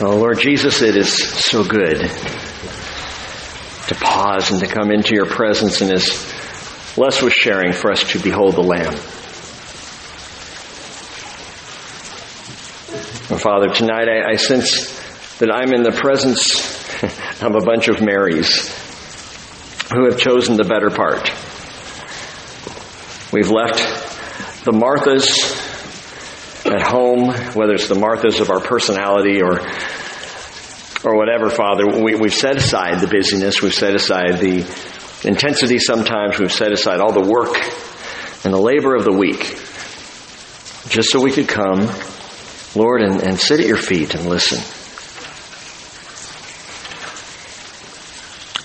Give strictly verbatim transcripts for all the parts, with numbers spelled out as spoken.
Oh, Lord Jesus, it is so good to pause and to come into your presence, and as Les was sharing, for us to behold the Lamb. And Father, tonight I, I sense that I'm in the presence of a bunch of Marys who have chosen the better part. We've left the Marthas at home, whether it's the Marthas of our personality or or whatever, Father. We, we've set aside the busyness. We've set aside the intensity sometimes. We've set aside all the work and the labor of the week just so we could come, Lord, and, and sit at your feet and listen.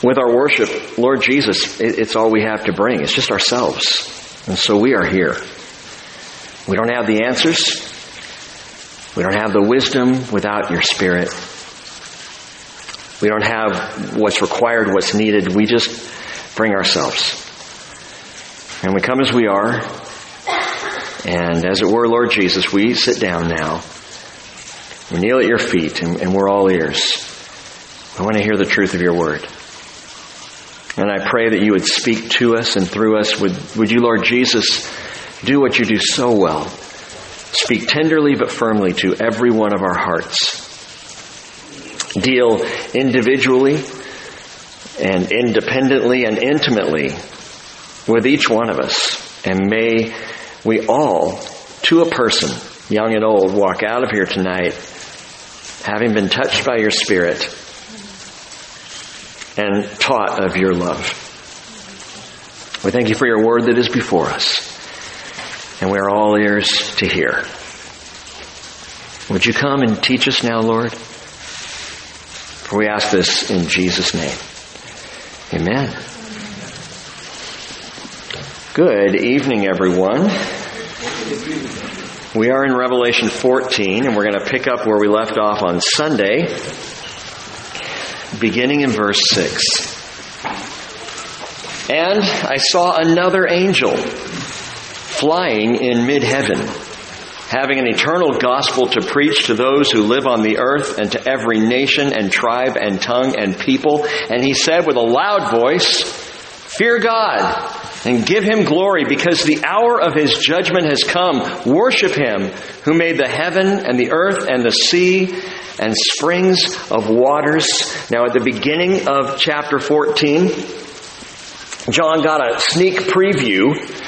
With our worship, Lord Jesus, it, it's all we have to bring. It's just ourselves. And so we are here. We don't have the answers. We don't have the wisdom without your Spirit. We don't have what's required, what's needed. We just bring ourselves. And we come as we are. And as it were, Lord Jesus, we sit down now. We kneel at your feet, and, and we're all ears. We want to hear the truth of your word. And I pray that you would speak to us and through us. Would, would you, Lord Jesus, do what you do so well. Speak tenderly but firmly to every one of our hearts. Deal individually and independently and intimately with each one of us. And may we all, to a person, young and old, walk out of here tonight having been touched by your Spirit and taught of your love. We thank you for your word that is before us. And we are all ears to hear. Would you come and teach us now, Lord? For we ask this in Jesus' name. Amen. Good evening, everyone. We are in Revelation fourteen, and we're going to pick up where we left off on Sunday, beginning in verse six. And I saw another angel flying in mid-heaven, having an eternal gospel to preach to those who live on the earth and to every nation and tribe and tongue and people. And he said with a loud voice, "Fear God and give him glory, because the hour of his judgment has come. Worship him who made the heaven and the earth and the sea and springs of waters." Now at the beginning of chapter fourteen, John got a sneak preview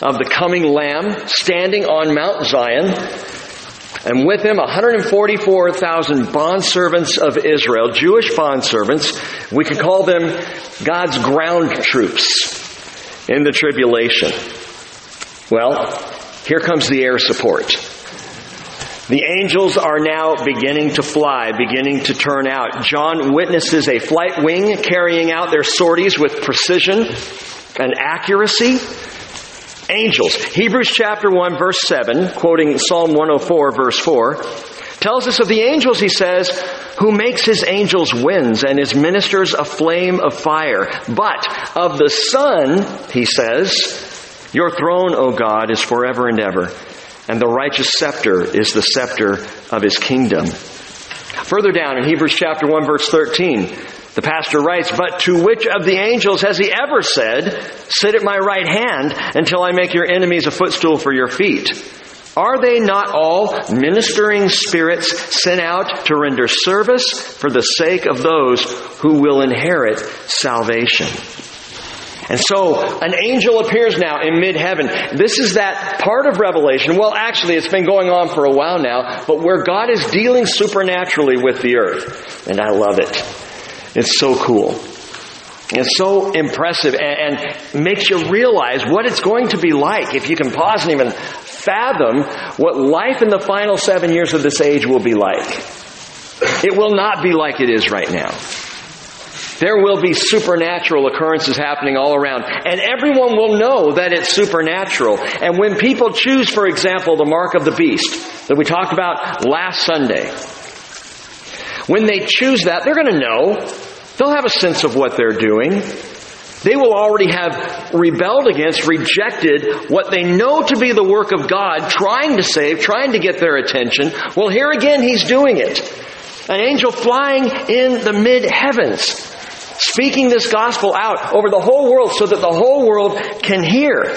of the coming Lamb standing on Mount Zion, and with him one hundred forty-four thousand bondservants of Israel, Jewish bondservants. We could call them God's ground troops in the tribulation. Well, here comes the air support. The angels are now beginning to fly, beginning to turn out. John witnesses a flight wing carrying out their sorties with precision and accuracy. Angels. Hebrews chapter one, verse seven, quoting Psalm one oh four, verse four, tells us of the angels, he says, who makes his angels winds and his ministers a flame of fire. But of the Son, he says, your throne, O God, is forever and ever, and the righteous scepter is the scepter of his kingdom. Further down in Hebrews chapter one, verse thirteen, the pastor writes, "But to which of the angels has he ever said, 'Sit at my right hand until I make your enemies a footstool for your feet'? Are they not all ministering spirits sent out to render service for the sake of those who will inherit salvation?" And so, an angel appears now in mid-heaven. This is that part of Revelation. Well, actually, it's been going on for a while now, but where God is dealing supernaturally with the earth. And I love it. It's so cool. It's so impressive, and, and makes you realize what it's going to be like, if you can pause and even fathom what life in the final seven years of this age will be like. It will not be like it is right now. There will be supernatural occurrences happening all around, and everyone will know that it's supernatural. And when people choose, for example, the mark of the beast that we talked about last Sunday, when they choose that, they're going to know. They'll have a sense of what they're doing. They will already have rebelled against, rejected what they know to be the work of God, trying to save, trying to get their attention. Well, here again, he's doing it. An angel flying in the mid-heavens, speaking this gospel out over the whole world so that the whole world can hear.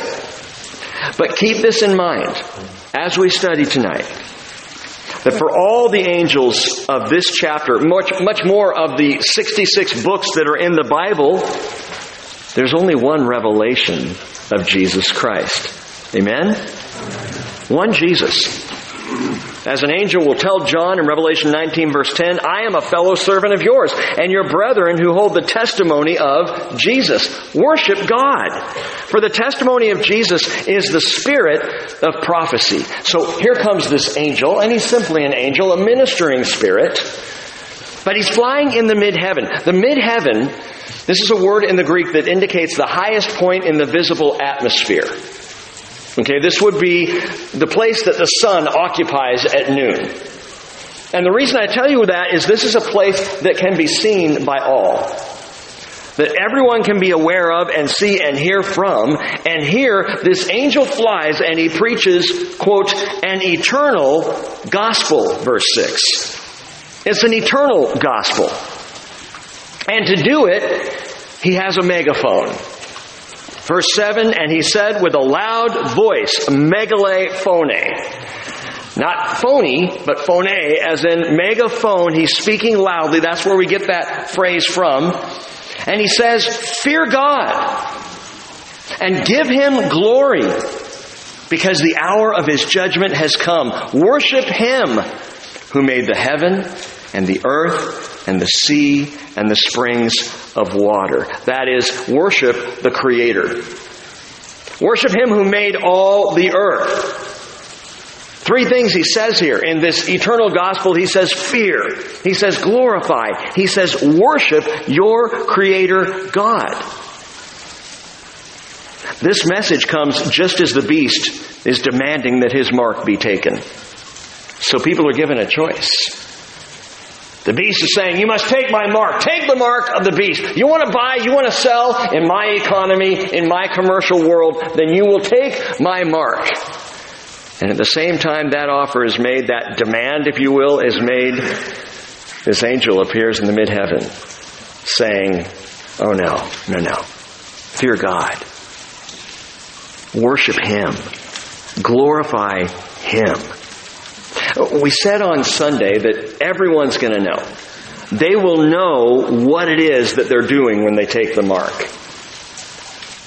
But keep this in mind as we study tonight, that for all the angels of this chapter, much, much more of the sixty-six books that are in the Bible, there's only one revelation of Jesus Christ. Amen? One Jesus. As an angel will tell John in Revelation nineteen verse ten, I am a fellow servant of yours and your brethren who hold the testimony of Jesus. Worship God. For the testimony of Jesus is the spirit of prophecy. So here comes this angel, and he's simply an angel, a ministering spirit. But he's flying in the mid-heaven. The mid-heaven, this is a word in the Greek that indicates the highest point in the visible atmosphere. Okay, this would be the place that the sun occupies at noon. And the reason I tell you that is this is a place that can be seen by all. That everyone can be aware of and see and hear from. And here, this angel flies and he preaches, quote, an eternal gospel, verse six. It's an eternal gospel. And to do it, he has a megaphone. Verse seven, and he said with a loud voice, megaphone. Not phony, but phone, as in megaphone. He's speaking loudly. That's where we get that phrase from. And he says, fear God and give him glory, because the hour of his judgment has come. Worship him who made the heaven and the earth and the sea and the springs of water. That is, worship the Creator. Worship him who made all the earth. Three things he says here in this eternal gospel. He says fear. He says glorify. He says worship your Creator God. This message comes just as the beast is demanding that his mark be taken. So people are given a choice. The beast is saying, you must take my mark. Take the mark of the beast. You want to buy, you want to sell in my economy, in my commercial world, then you will take my mark. And at the same time that offer is made, that demand, if you will, is made, this angel appears in the mid-heaven saying, oh no, no, no. Fear God. Worship him. Glorify him. We said on Sunday that everyone's going to know. They will know what it is that they're doing when they take the mark.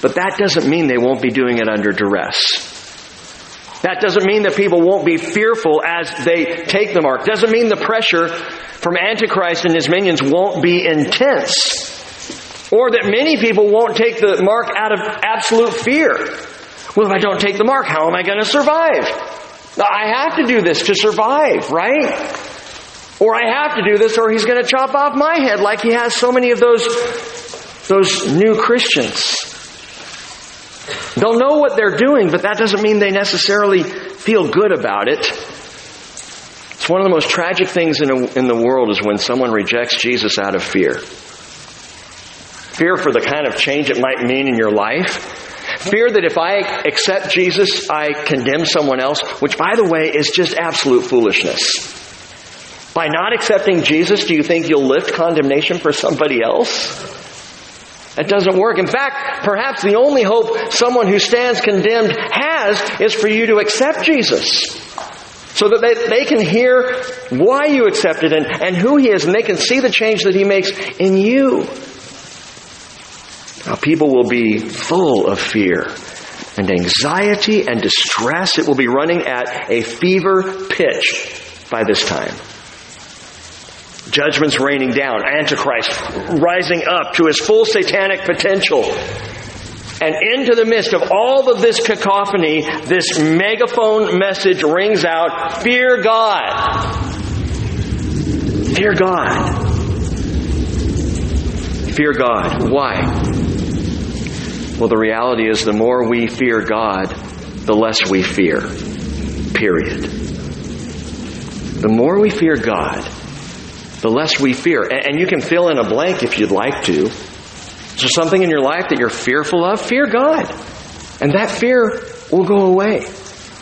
But that doesn't mean they won't be doing it under duress. That doesn't mean that people won't be fearful as they take the mark. Doesn't mean the pressure from Antichrist and his minions won't be intense. Or that many people won't take the mark out of absolute fear. Well, if I don't take the mark, how am I going to survive? I have to do this to survive, right? Or I have to do this or he's going to chop off my head, like he has so many of those, those new Christians. They'll know what they're doing, but that doesn't mean they necessarily feel good about it. It's one of the most tragic things in, a, in the world is when someone rejects Jesus out of fear. Fear for the kind of change it might mean in your life. Fear that if I accept Jesus, I condemn someone else, which, by the way, is just absolute foolishness. By not accepting Jesus, do you think you'll lift condemnation for somebody else? That doesn't work. In fact, perhaps the only hope someone who stands condemned has is for you to accept Jesus. So that they, they can hear why you accepted and, and who he is, and they can see the change that he makes in you. Now, people will be full of fear and anxiety and distress. It will be running at a fever pitch by this time. Judgment's raining down. Antichrist rising up to his full satanic potential. And into the midst of all of this cacophony, this megaphone message rings out, fear God. Fear God. Fear God. Why? Well, the reality is the more we fear God, the less we fear. Period. The more we fear God, the less we fear. And you can fill in a blank if you'd like to. Is there something in your life that you're fearful of? Fear God. And that fear will go away.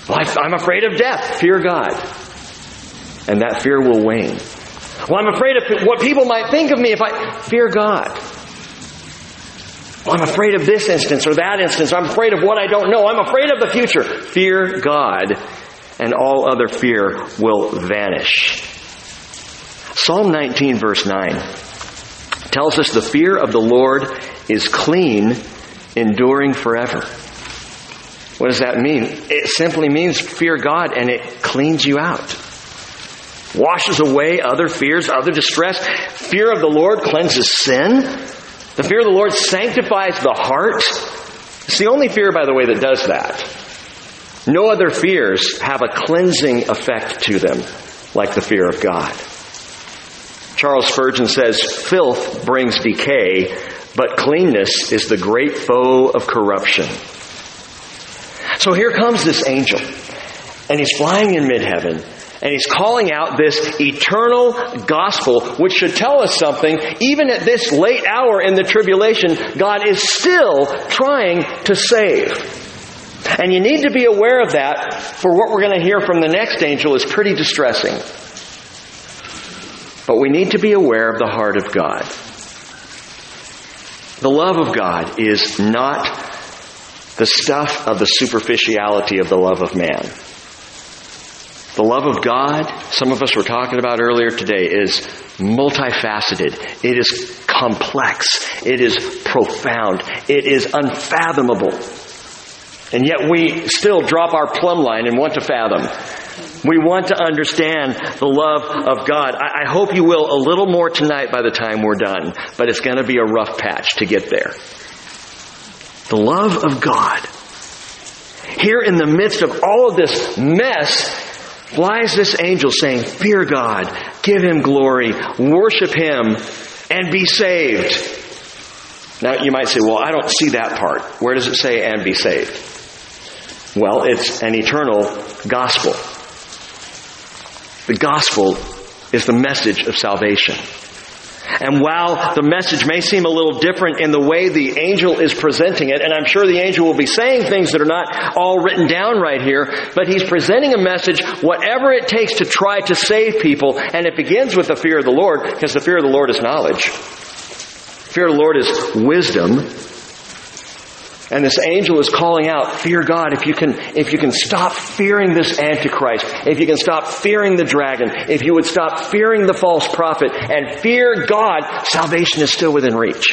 Well, I'm afraid of death. Fear God. And that fear will wane. Well, I'm afraid of what people might think of me if I fear God. Well, I'm afraid of this instance or that instance. I'm afraid of what I don't know. I'm afraid of the future. Fear God, and all other fear will vanish. Psalm nineteen, verse nine, tells us the fear of the Lord is clean, enduring forever. What does that mean? It simply means fear God, and it cleans you out. Washes away other fears, other distress. Fear of the Lord cleanses sin. The fear of the Lord sanctifies the heart. It's the only fear, by the way, that does that. No other fears have a cleansing effect to them like the fear of God. Charles Spurgeon says, "Filth brings decay, but cleanness is the great foe of corruption." So here comes this angel, and he's flying in mid-heaven, and he's calling out this eternal gospel, which should tell us something. Even at this late hour in the tribulation, God is still trying to save. And you need to be aware of that, for what we're going to hear from the next angel is pretty distressing. But we need to be aware of the heart of God. The love of God is not the stuff of the superficiality of the love of man. The love of God, some of us were talking about earlier today, is multifaceted. It is complex. It is profound. It is unfathomable. And yet we still drop our plumb line and want to fathom. We want to understand the love of God. I, I hope you will a little more tonight by the time we're done, but it's going to be a rough patch to get there. The love of God. Here in the midst of all of this mess, flies this angel saying, "Fear God, give Him glory, worship Him, and be saved." Now you might say, "Well, I don't see that part. Where does it say, and be saved?" Well, it's an eternal gospel. The gospel is the message of salvation. And while the message may seem a little different in the way the angel is presenting it, and I'm sure the angel will be saying things that are not all written down right here, but he's presenting a message, whatever it takes to try to save people, and it begins with the fear of the Lord, because the fear of the Lord is knowledge. The fear of the Lord is wisdom. And this angel is calling out, "Fear God. If you can, if you can stop fearing this Antichrist, if you can stop fearing the dragon, if you would stop fearing the false prophet and fear God, salvation is still within reach."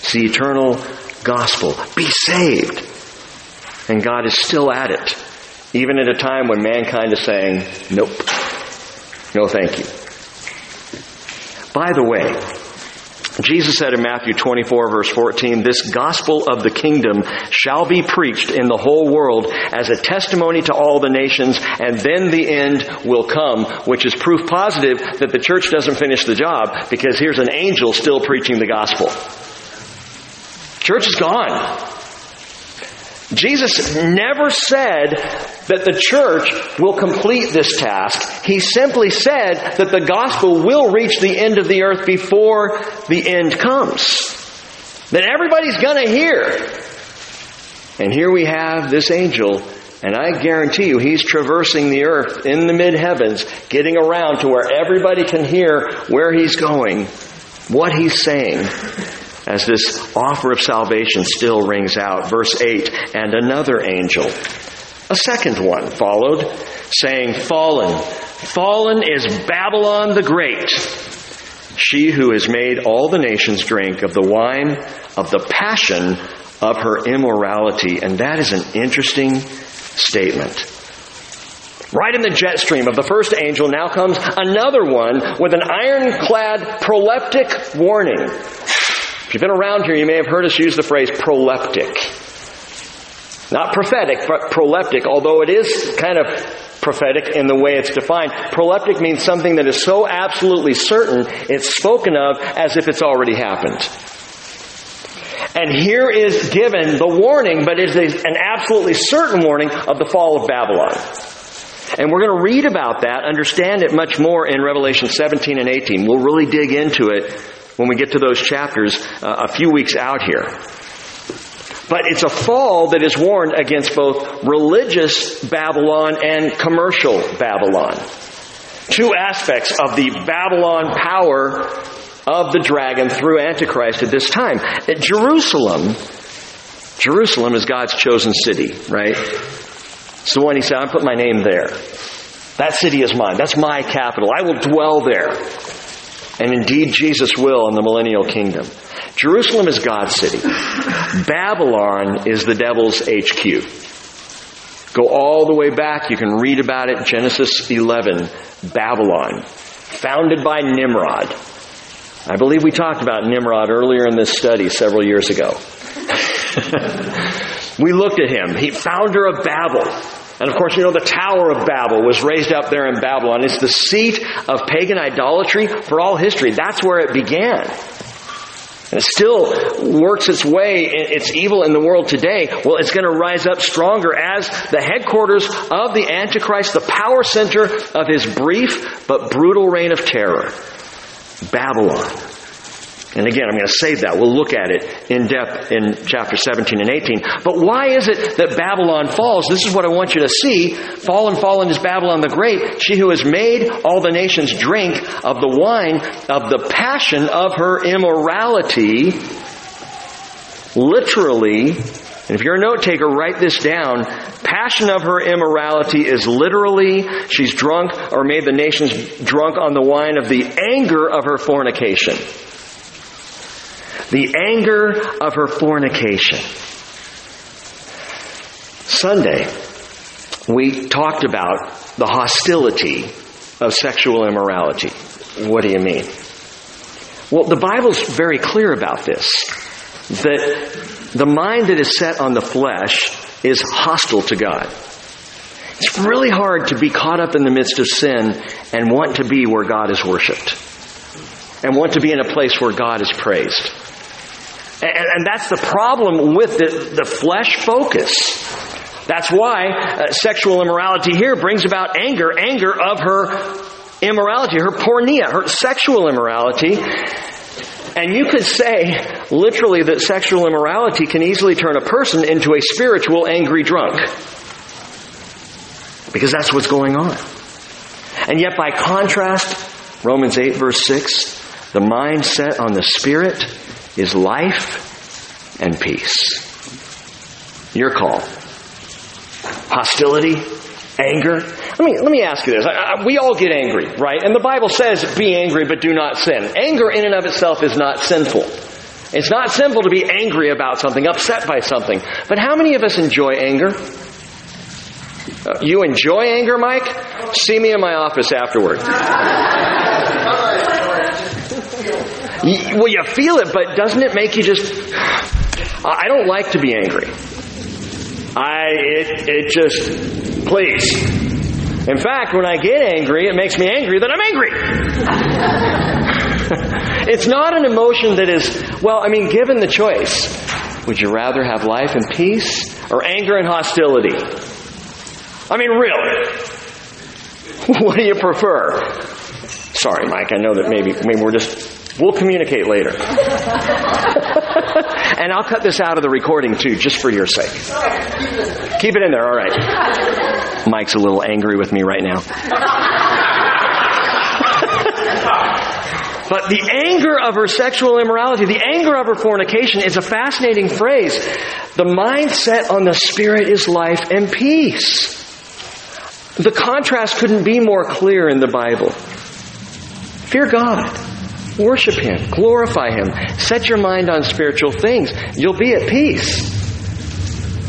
It's the eternal gospel. Be saved. And God is still at it, even at a time when mankind is saying, "Nope. No, thank you." By the way, Jesus said in Matthew twenty-four, verse fourteen, "This gospel of the kingdom shall be preached in the whole world as a testimony to all the nations, and then the end will come," which is proof positive that the church doesn't finish the job, because here's an angel still preaching the gospel. Church is gone. Jesus never said that the church will complete this task. He simply said that the gospel will reach the end of the earth before the end comes. That everybody's going to hear. And here we have this angel, and I guarantee you he's traversing the earth in the mid-heavens, getting around to where everybody can hear where he's going, what he's saying, as this offer of salvation still rings out. Verse eight, "And another angel," a second one, followed, saying, "Fallen, fallen is Babylon the Great, she who has made all the nations drink of the wine of the passion of her immorality." And that is an interesting statement. Right in the jet stream of the first angel now comes another one with an ironclad proleptic warning. If you've been around here, you may have heard us use the phrase proleptic. Not prophetic, but proleptic, although it is kind of prophetic in the way it's defined. Proleptic means something that is so absolutely certain, it's spoken of as if it's already happened. And here is given the warning, but it is an absolutely certain warning of the fall of Babylon. And we're going to read about that, understand it much more in Revelation seventeen and eighteen. We'll really dig into it when we get to those chapters uh, a few weeks out here. But it's a fall that is warned against both religious Babylon and commercial Babylon. two aspects of the Babylon power of the dragon through Antichrist at this time. At Jerusalem, Jerusalem is God's chosen city, right? It's the one he said, I put my name there. That city is mine. That's my capital. I will dwell there. And indeed, Jesus will in the millennial kingdom. Jerusalem is God's city. Babylon is the devil's H Q. Go all the way back. You can read about it. Genesis eleven. Babylon. Founded by Nimrod. I believe we talked about Nimrod earlier in this study several years ago. We looked at him. He founder of Babel. And of course, you know, the Tower of Babel was raised up there in Babylon. It's the seat of pagan idolatry for all history. That's where it began. And it still works its way, it's evil in the world today. Well, it's going to rise up stronger as the headquarters of the Antichrist, the power center of his brief but brutal reign of terror. Babylon. And again, I'm going to save that. We'll look at it in depth in chapter seventeen and eighteen. But why is it that Babylon falls? This is what I want you to see. Fallen, fallen is Babylon the Great, she who has made all the nations drink of the wine of the passion of her immorality. Literally, and if you're a note taker, write this down. Passion of her immorality is literally, she's drunk or made the nations drunk on the wine of the anger of her fornication. The anger of her fornication. Sunday, we talked about the hostility of sexual immorality. What do you mean? Well, the Bible's very clear about this. That the mind that is set on the flesh is hostile to God. It's really hard to be caught up in the midst of sin and want to be where God is worshipped. And want to be in a place where God is praised. And, and that's the problem with the, the flesh focus. That's why uh, sexual immorality here brings about anger, anger of her immorality, her pornea, her sexual immorality. And you could say, literally, that sexual immorality can easily turn a person into a spiritual angry drunk. Because that's what's going on. And yet, by contrast, Romans eight, verse six, the mind set on the Spirit is life and peace. Your call. Hostility, anger. Let me, let me ask you this. I, I, we all get angry, right? And the Bible says, be angry, but do not sin. Anger in and of itself is not sinful. It's not sinful to be angry about something, upset by something. But how many of us enjoy anger? Uh, you enjoy anger, Mike? See me in my office afterward. Well, you feel it, but doesn't it make you just... I don't like to be angry. I, it, it just... Please... In fact, when I get angry, it makes me angry that I'm angry. It's not an emotion that is, well, I mean, given the choice, would you rather have life and peace or anger and hostility? I mean, really. What do you prefer? Sorry, Mike, I know that maybe, maybe we're just, we'll communicate later. And I'll cut this out of the recording, too, just for your sake. Keep it in there, all right. Mike's a little angry with me right now. But the anger of her sexual immorality, the anger of her fornication is a fascinating phrase. The mindset on the Spirit is life and peace. The contrast couldn't be more clear in the Bible. Fear God. Worship Him. Glorify Him. Set your mind on spiritual things. You'll be at peace.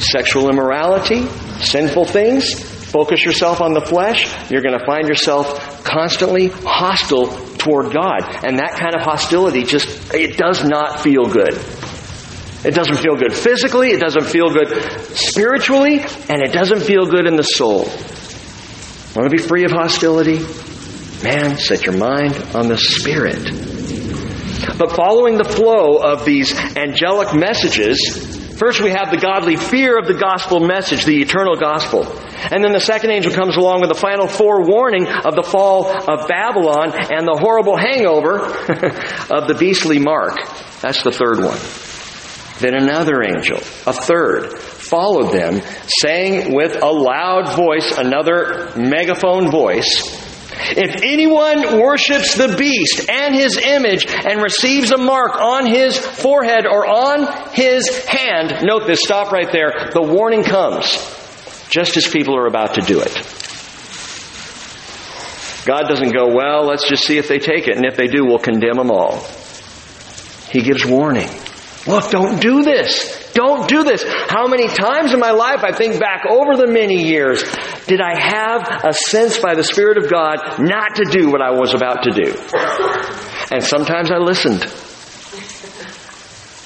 Sexual immorality, sinful things... Focus yourself on the flesh, you're going to find yourself constantly hostile toward God. And that kind of hostility just, it does not feel good. It doesn't feel good physically, it doesn't feel good spiritually, and it doesn't feel good in the soul. Want to be free of hostility? Man, set your mind on the Spirit. But following the flow of these angelic messages... First, we have the godly fear of the gospel message, the eternal gospel. And then the second angel comes along with the final forewarning of the fall of Babylon and the horrible hangover of the beastly mark. That's the third one. Then another angel, a third, followed them, saying with a loud voice, another megaphone voice, If anyone worships the beast and his image and receives a mark on his forehead or on his hand, note this, stop right there. The warning comes just as people are about to do it. God doesn't go, well, let's just see if they take it, and if they do, we'll condemn them all. He gives warning. Look, don't do this. Don't do this. How many times in my life, I think back over the many years, did I have a sense by the Spirit of God not to do what I was about to do? And sometimes I listened.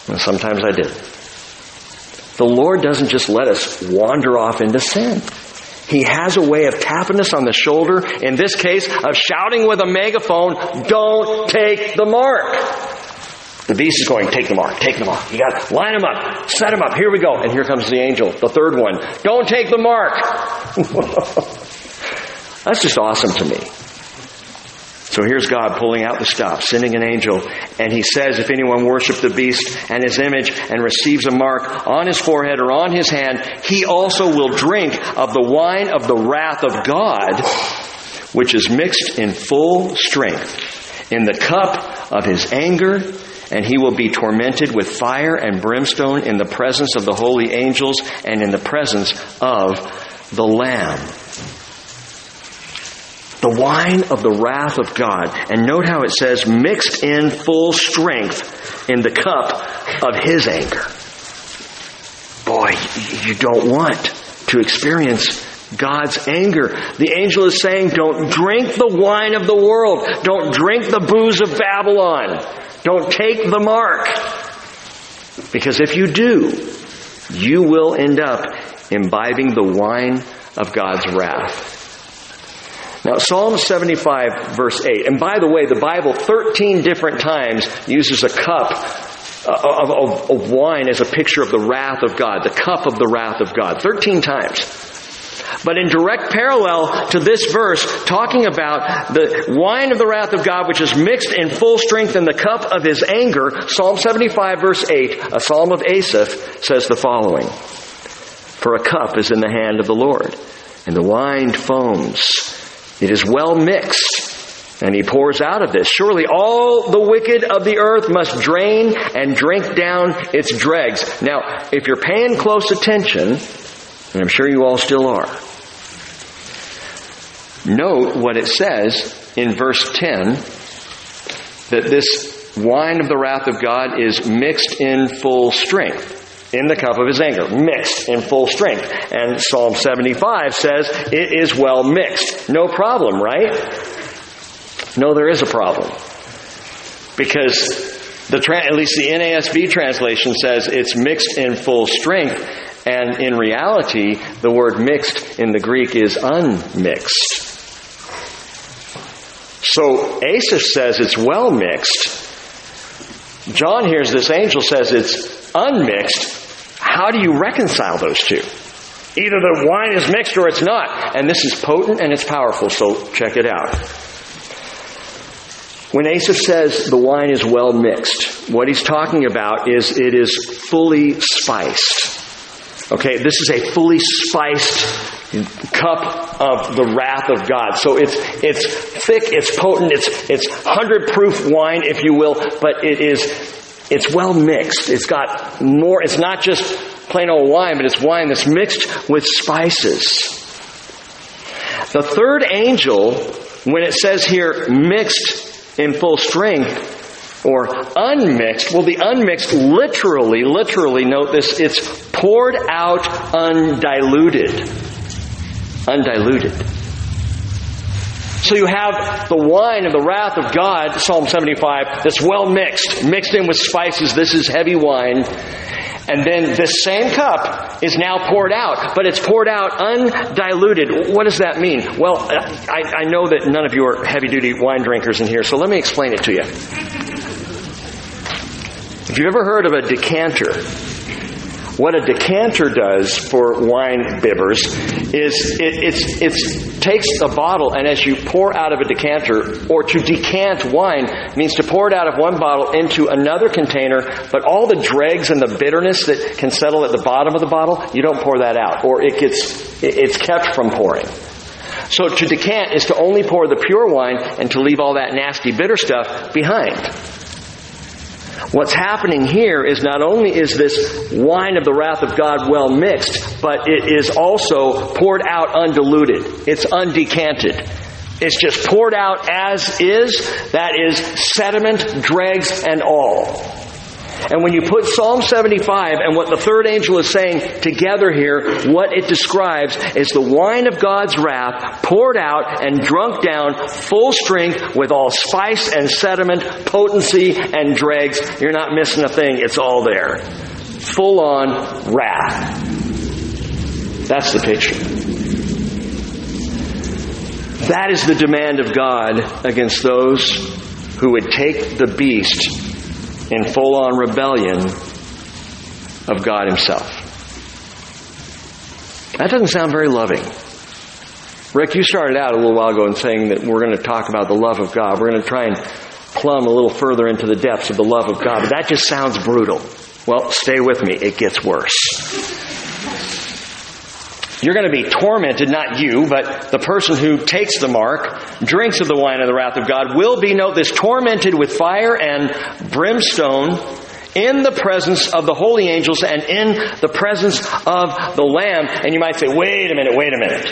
And sometimes I did. The Lord doesn't just let us wander off into sin. He has a way of tapping us on the shoulder, in this case, of shouting with a megaphone, don't take the mark. The beast is going, take the mark, take the mark. You got to line them up, set them up. Here we go. And here comes the angel, the third one. Don't take the mark. That's just awesome to me. So here's God pulling out the stops, sending an angel. And he says, if anyone worships the beast and his image and receives a mark on his forehead or on his hand, he also will drink of the wine of the wrath of God, which is mixed in full strength in the cup of his anger. And he will be tormented with fire and brimstone in the presence of the holy angels and in the presence of the Lamb. The wine of the wrath of God. And note how it says, mixed in full strength in the cup of his anger. Boy, you don't want to experience God's anger. The angel is saying, don't drink the wine of the world. Don't drink the booze of Babylon. Don't take the mark. Because if you do, you will end up imbibing the wine of God's wrath. Now, Psalm seventy-five, verse eight. And by the way, the Bible thirteen different times uses a cup of, of, of wine as a picture of the wrath of God. The cup of the wrath of God. thirteen times. But in direct parallel to this verse, talking about the wine of the wrath of God, which is mixed in full strength in the cup of his anger, Psalm seventy-five, verse eight, a psalm of Asaph, says the following. For a cup is in the hand of the Lord, and the wine foams. It is well mixed. And he pours out of this. Surely all the wicked of the earth must drain and drink down its dregs. Now, if you're paying close attention, and I'm sure you all still are. Note what it says in verse ten, that this wine of the wrath of God is mixed in full strength in the cup of his anger. Mixed in full strength. And Psalm seventy-five says it is well mixed. No problem, right? No, there is a problem. Because the tra- at least the N A S B translation says it's mixed in full strength. And in reality, the word mixed in the Greek is unmixed. So Asaph says it's well mixed. John hears this angel says it's unmixed. How do you reconcile those two? Either the wine is mixed or it's not. And this is potent and it's powerful, so check it out. When Asaph says the wine is well mixed, what he's talking about is it is fully spiced. Okay, this is a fully spiced cup of the wrath of God. So it's it's thick, it's potent, it's it's hundred proof wine, if you will, but it is it's well mixed. It's got more. It's not just plain old wine, but it's wine that's mixed with spices. The third angel, when it says here mixed in full strength, or unmixed. Well, the unmixed literally, literally, note this, it's poured out undiluted. Undiluted. So you have the wine of the wrath of God, Psalm seventy-five, that's well mixed, mixed in with spices. This is heavy wine. And then this same cup is now poured out, but it's poured out undiluted. What does that mean? Well, I, I know that none of you are heavy-duty wine drinkers in here, so let me explain it to you. If you've ever heard of a decanter, what a decanter does for wine bibbers is it it's, it's, takes a bottle, and as you pour out of a decanter, or to decant wine means to pour it out of one bottle into another container, but all the dregs and the bitterness that can settle at the bottom of the bottle, you don't pour that out, or it gets it's kept from pouring. So to decant is to only pour the pure wine and to leave all that nasty bitter stuff behind. What's happening here is not only is this wine of the wrath of God well mixed, but it is also poured out undiluted. It's undecanted. It's just poured out as is. That is sediment, dregs, and all. And when you put Psalm seventy-five and what the third angel is saying together here, what it describes is the wine of God's wrath poured out and drunk down full strength with all spice and sediment, potency and dregs. You're not missing a thing. It's all there. Full on wrath. That's the picture. That is the demand of God against those who would take the beast in full-on rebellion of God Himself. That doesn't sound very loving. Rick, you started out a little while ago in saying that we're going to talk about the love of God. We're going to try and plumb a little further into the depths of the love of God. But that just sounds brutal. Well, stay with me. It gets worse. You're going to be tormented, not you, but the person who takes the mark, drinks of the wine of the wrath of God, will be, note this, tormented with fire and brimstone in the presence of the holy angels and in the presence of the Lamb. And you might say, wait a minute, wait a minute.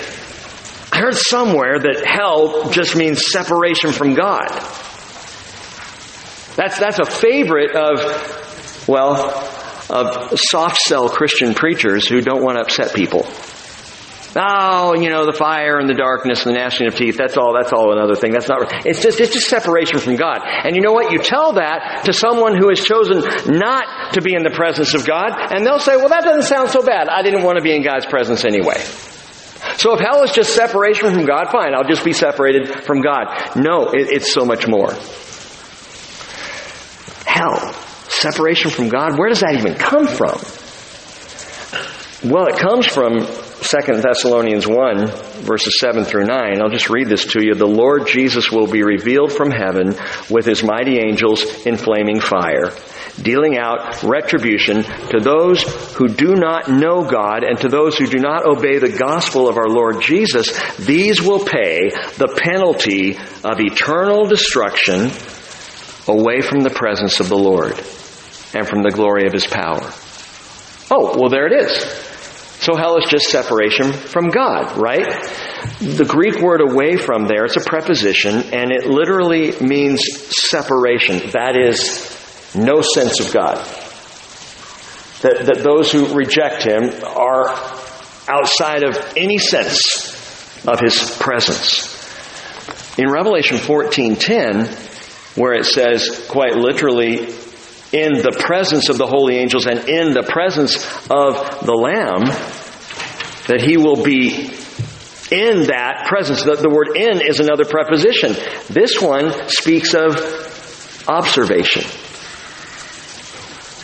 I heard somewhere that hell just means separation from God. That's, that's a favorite of, well, of soft-sell Christian preachers who don't want to upset people. Oh, you know, the fire and the darkness and the gnashing of teeth, that's all, that's all another thing. That's not, it's just, it's just separation from God. And you know what? You tell that to someone who has chosen not to be in the presence of God, and they'll say, well, that doesn't sound so bad. I didn't want to be in God's presence anyway. So if hell is just separation from God, fine, I'll just be separated from God. No, it, it's so much more. Hell, separation from God, where does that even come from? Well, it comes from Second Thessalonians one, verses seven through nine. I'll just read this to you. The Lord Jesus will be revealed from heaven with His mighty angels in flaming fire, dealing out retribution to those who do not know God and to those who do not obey the gospel of our Lord Jesus. These will pay the penalty of eternal destruction away from the presence of the Lord and from the glory of His power. Oh, well, there it is. So hell is just separation from God, right? The Greek word away from there, it's a preposition, and it literally means separation. That is, no sense of God. That, that those who reject Him are outside of any sense of His presence. In Revelation fourteen ten, where it says quite literally, in the presence of the holy angels and in the presence of the Lamb, that He will be in that presence. The, the word in is another preposition. This one speaks of observation.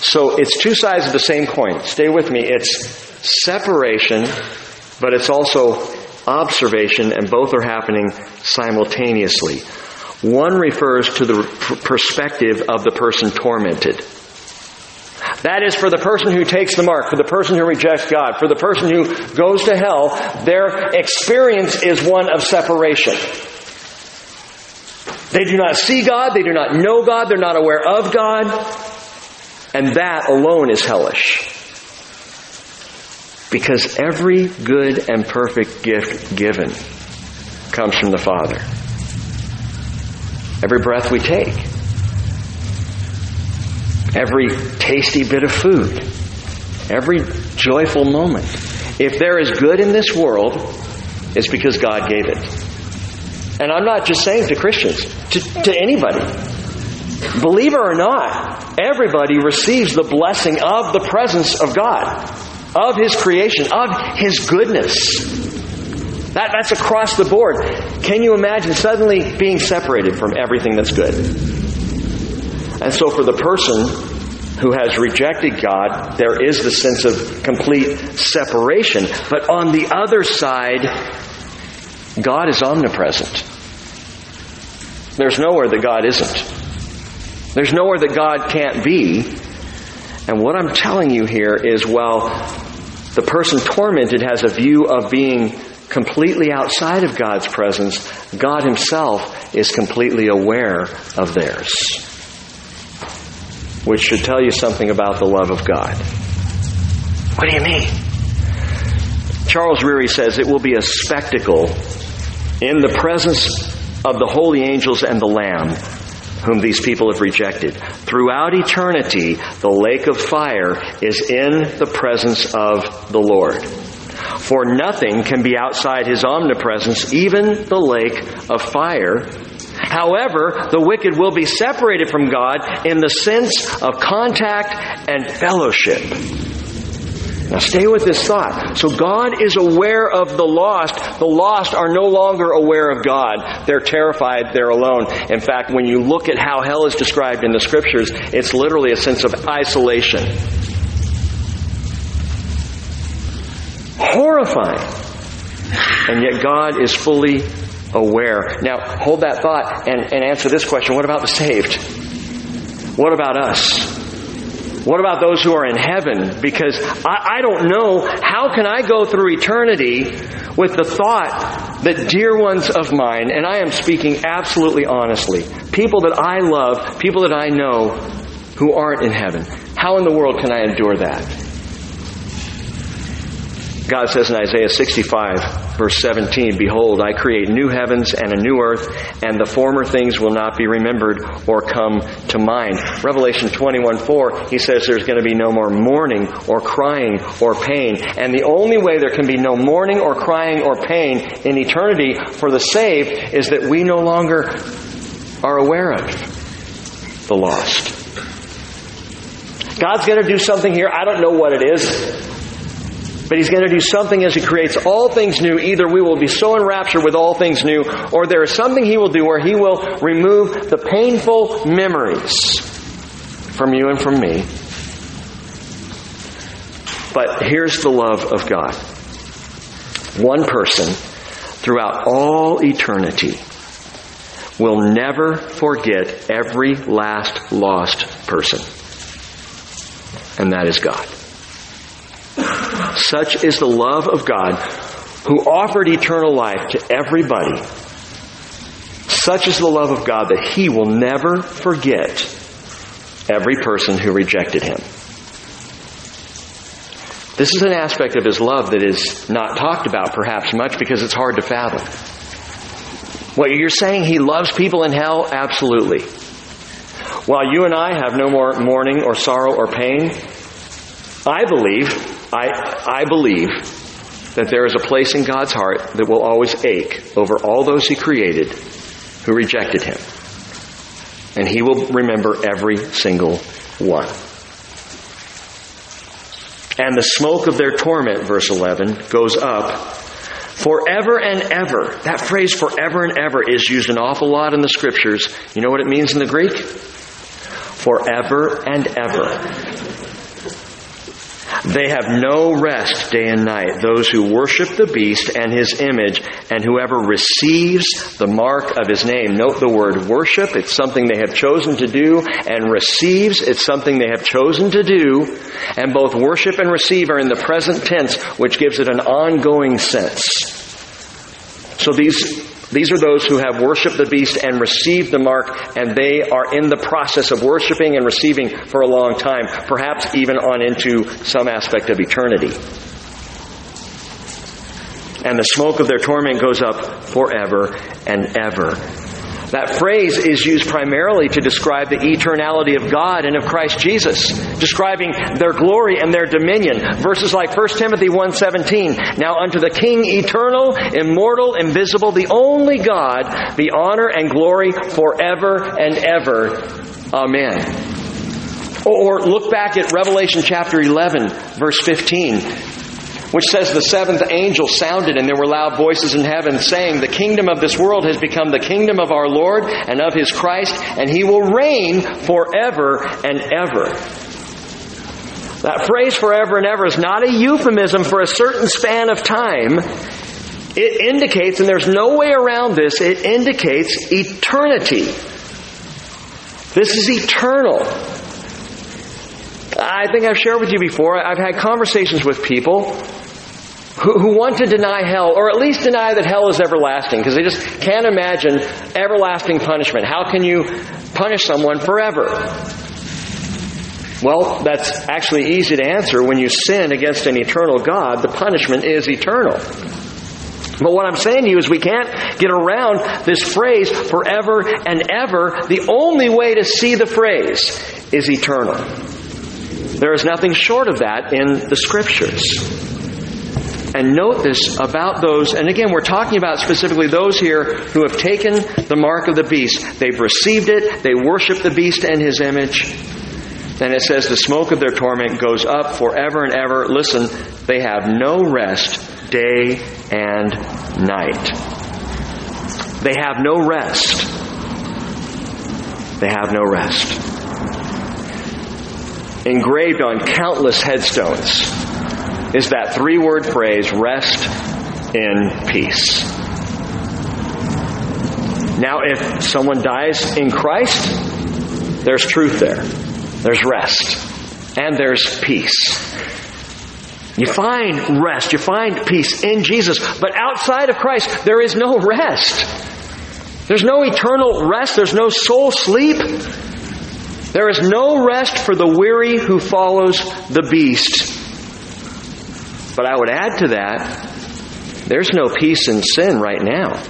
So it's two sides of the same coin. Stay with me. It's separation, but it's also observation, and both are happening simultaneously. One refers to the perspective of the person tormented. That is, for the person who takes the mark, for the person who rejects God, for the person who goes to hell, their experience is one of separation. They do not see God, they do not know God, they're not aware of God, and that alone is hellish. Because every good and perfect gift given comes from the Father. Every breath we take. Every tasty bit of food. Every joyful moment. If there is good in this world, it's because God gave it. And I'm not just saying to Christians, to, to anybody. Believer or not, everybody receives the blessing of the presence of God, of His creation, of His goodness. That, that's across the board. Can you imagine suddenly being separated from everything that's good? And so for the person who has rejected God, there is the sense of complete separation. But on the other side, God is omnipresent. There's nowhere that God isn't. There's nowhere that God can't be. And what I'm telling you here is, while the person tormented has a view of being completely outside of God's presence, God himself is completely aware of theirs. Which should tell you something about the love of God. What do you mean? Charles Spurgeon says it will be a spectacle in the presence of the holy angels and the Lamb, whom these people have rejected. Throughout eternity, the lake of fire is in the presence of the Lord. For nothing can be outside his omnipresence, even the lake of fire. However, the wicked will be separated from God in the sense of contact and fellowship. Now stay with this thought. So God is aware of the lost. The lost are no longer aware of God. They're terrified. They're alone. In fact, when you look at how hell is described in the Scriptures, it's literally a sense of isolation. Horrifying. And yet God is fully aware. Now, hold that thought and, and answer this question. What about the saved? What about us? What about those who are in heaven? Because I, I don't know, how can I go through eternity with the thought that dear ones of mine, and I am speaking absolutely honestly, people that I love, people that I know who aren't in heaven. How in the world can I endure that? God says in Isaiah sixty-five, verse seventeen, "Behold, I create new heavens and a new earth, and the former things will not be remembered or come to mind." Revelation twenty-one four, he says there's going to be no more mourning or crying or pain. And the only way there can be no mourning or crying or pain in eternity for the saved is that we no longer are aware of the lost. God's going to do something here. I don't know what it is. But He's going to do something as He creates all things new. Either we will be so enraptured with all things new, or there is something He will do where He will remove the painful memories from you and from me. But here's the love of God. One person throughout all eternity will never forget every last lost person. And that is God. Such is the love of God, who offered eternal life to everybody. Such is the love of God that He will never forget every person who rejected Him. This is an aspect of His love that is not talked about perhaps much because it's hard to fathom. Well, you're saying He loves people in hell? Absolutely. While you and I have no more mourning or sorrow or pain, I believe, I, I believe that there is a place in God's heart that will always ache over all those He created who rejected Him. And He will remember every single one. And the smoke of their torment, verse eleven, goes up forever and ever. That phrase forever and ever is used an awful lot in the Scriptures. You know what it means in the Greek? Forever and ever. They have no rest day and night, those who worship the beast and his image, and whoever receives the mark of his name. Note the word worship. It's something they have chosen to do. And receives, it's something they have chosen to do. And both worship and receive are in the present tense, which gives it an ongoing sense. So these... These are those who have worshiped the beast and received the mark, and they are in the process of worshiping and receiving for a long time, perhaps even on into some aspect of eternity. And the smoke of their torment goes up forever and ever. That phrase is used primarily to describe the eternality of God and of Christ Jesus, describing their glory and their dominion. Verses like First Timothy one seventeen, "Now unto the King eternal, immortal, invisible, the only God, be honor and glory forever and ever. Amen." Or look back at Revelation chapter eleven, verse fifteen, which says the seventh angel sounded, and there were loud voices in heaven saying, "The kingdom of this world has become the kingdom of our Lord and of His Christ, and He will reign forever and ever." That phrase forever and ever is not a euphemism for a certain span of time. It indicates, and there's no way around this, it indicates eternity. This is eternal. I think I've shared with you before, I've had conversations with people who, who want to deny hell, or at least deny that hell is everlasting, because they just can't imagine everlasting punishment. How can you punish someone forever? Well, that's actually easy to answer. When you sin against an eternal God, the punishment is eternal. But what I'm saying to you is we can't get around this phrase forever and ever. The only way to see the phrase is eternal. There is nothing short of that in the Scriptures. And note this about those, and again, we're talking about specifically those here who have taken the mark of the beast. They've received it. They worship the beast and his image. And it says the smoke of their torment goes up forever and ever. Listen, they have no rest day and night. They have no rest. They have no rest. Engraved on countless headstones is that three-word phrase, rest in peace. Now, if someone dies in Christ, there's truth there. There's rest. And there's peace. You find rest, you find peace in Jesus. But outside of Christ, there is no rest. There's no eternal rest. There's no soul sleep. There is no rest for the weary who follows the beast. But I would add to that, there's no peace in sin right now.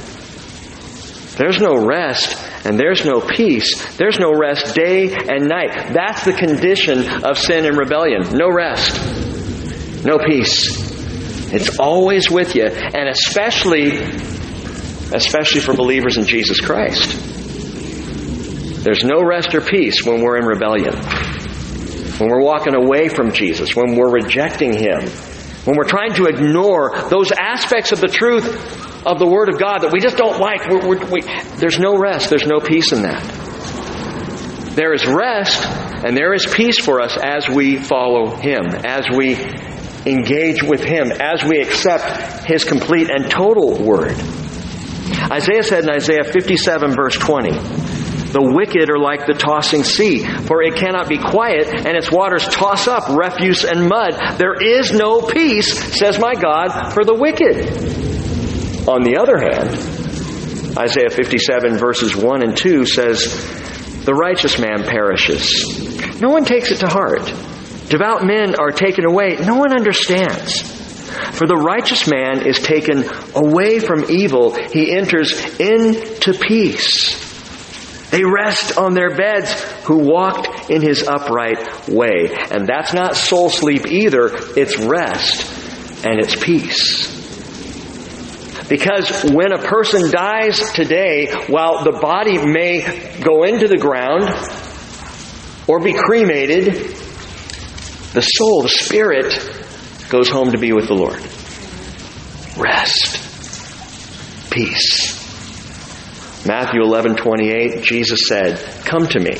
There's no rest and there's no peace. There's no rest day and night. That's the condition of sin and rebellion. No rest. No peace. It's always with you. And especially, especially for believers in Jesus Christ. There's no rest or peace when we're in rebellion. When we're walking away from Jesus. When we're rejecting Him. When we're trying to ignore those aspects of the truth of the Word of God that we just don't like. We're, we're, we, there's no rest. There's no peace in that. There is rest and there is peace for us as we follow Him, as we engage with Him, as we accept His complete and total Word. Isaiah said in Isaiah fifty-seven verse twenty, "The wicked are like the tossing sea, for it cannot be quiet, and its waters toss up refuse and mud. There is no peace, says my God, for the wicked." On the other hand, Isaiah fifty-seven verses one and two says, "The righteous man perishes. No one takes it to heart. Devout men are taken away. No one understands. For the righteous man is taken away from evil. He enters into peace. They rest on their beds who walked in his upright way." And that's not soul sleep either. It's rest and it's peace. Because when a person dies today, while the body may go into the ground or be cremated, the soul, the spirit, goes home to be with the Lord. Rest. Peace. Matthew eleven twenty-eight, Jesus said, "Come to me,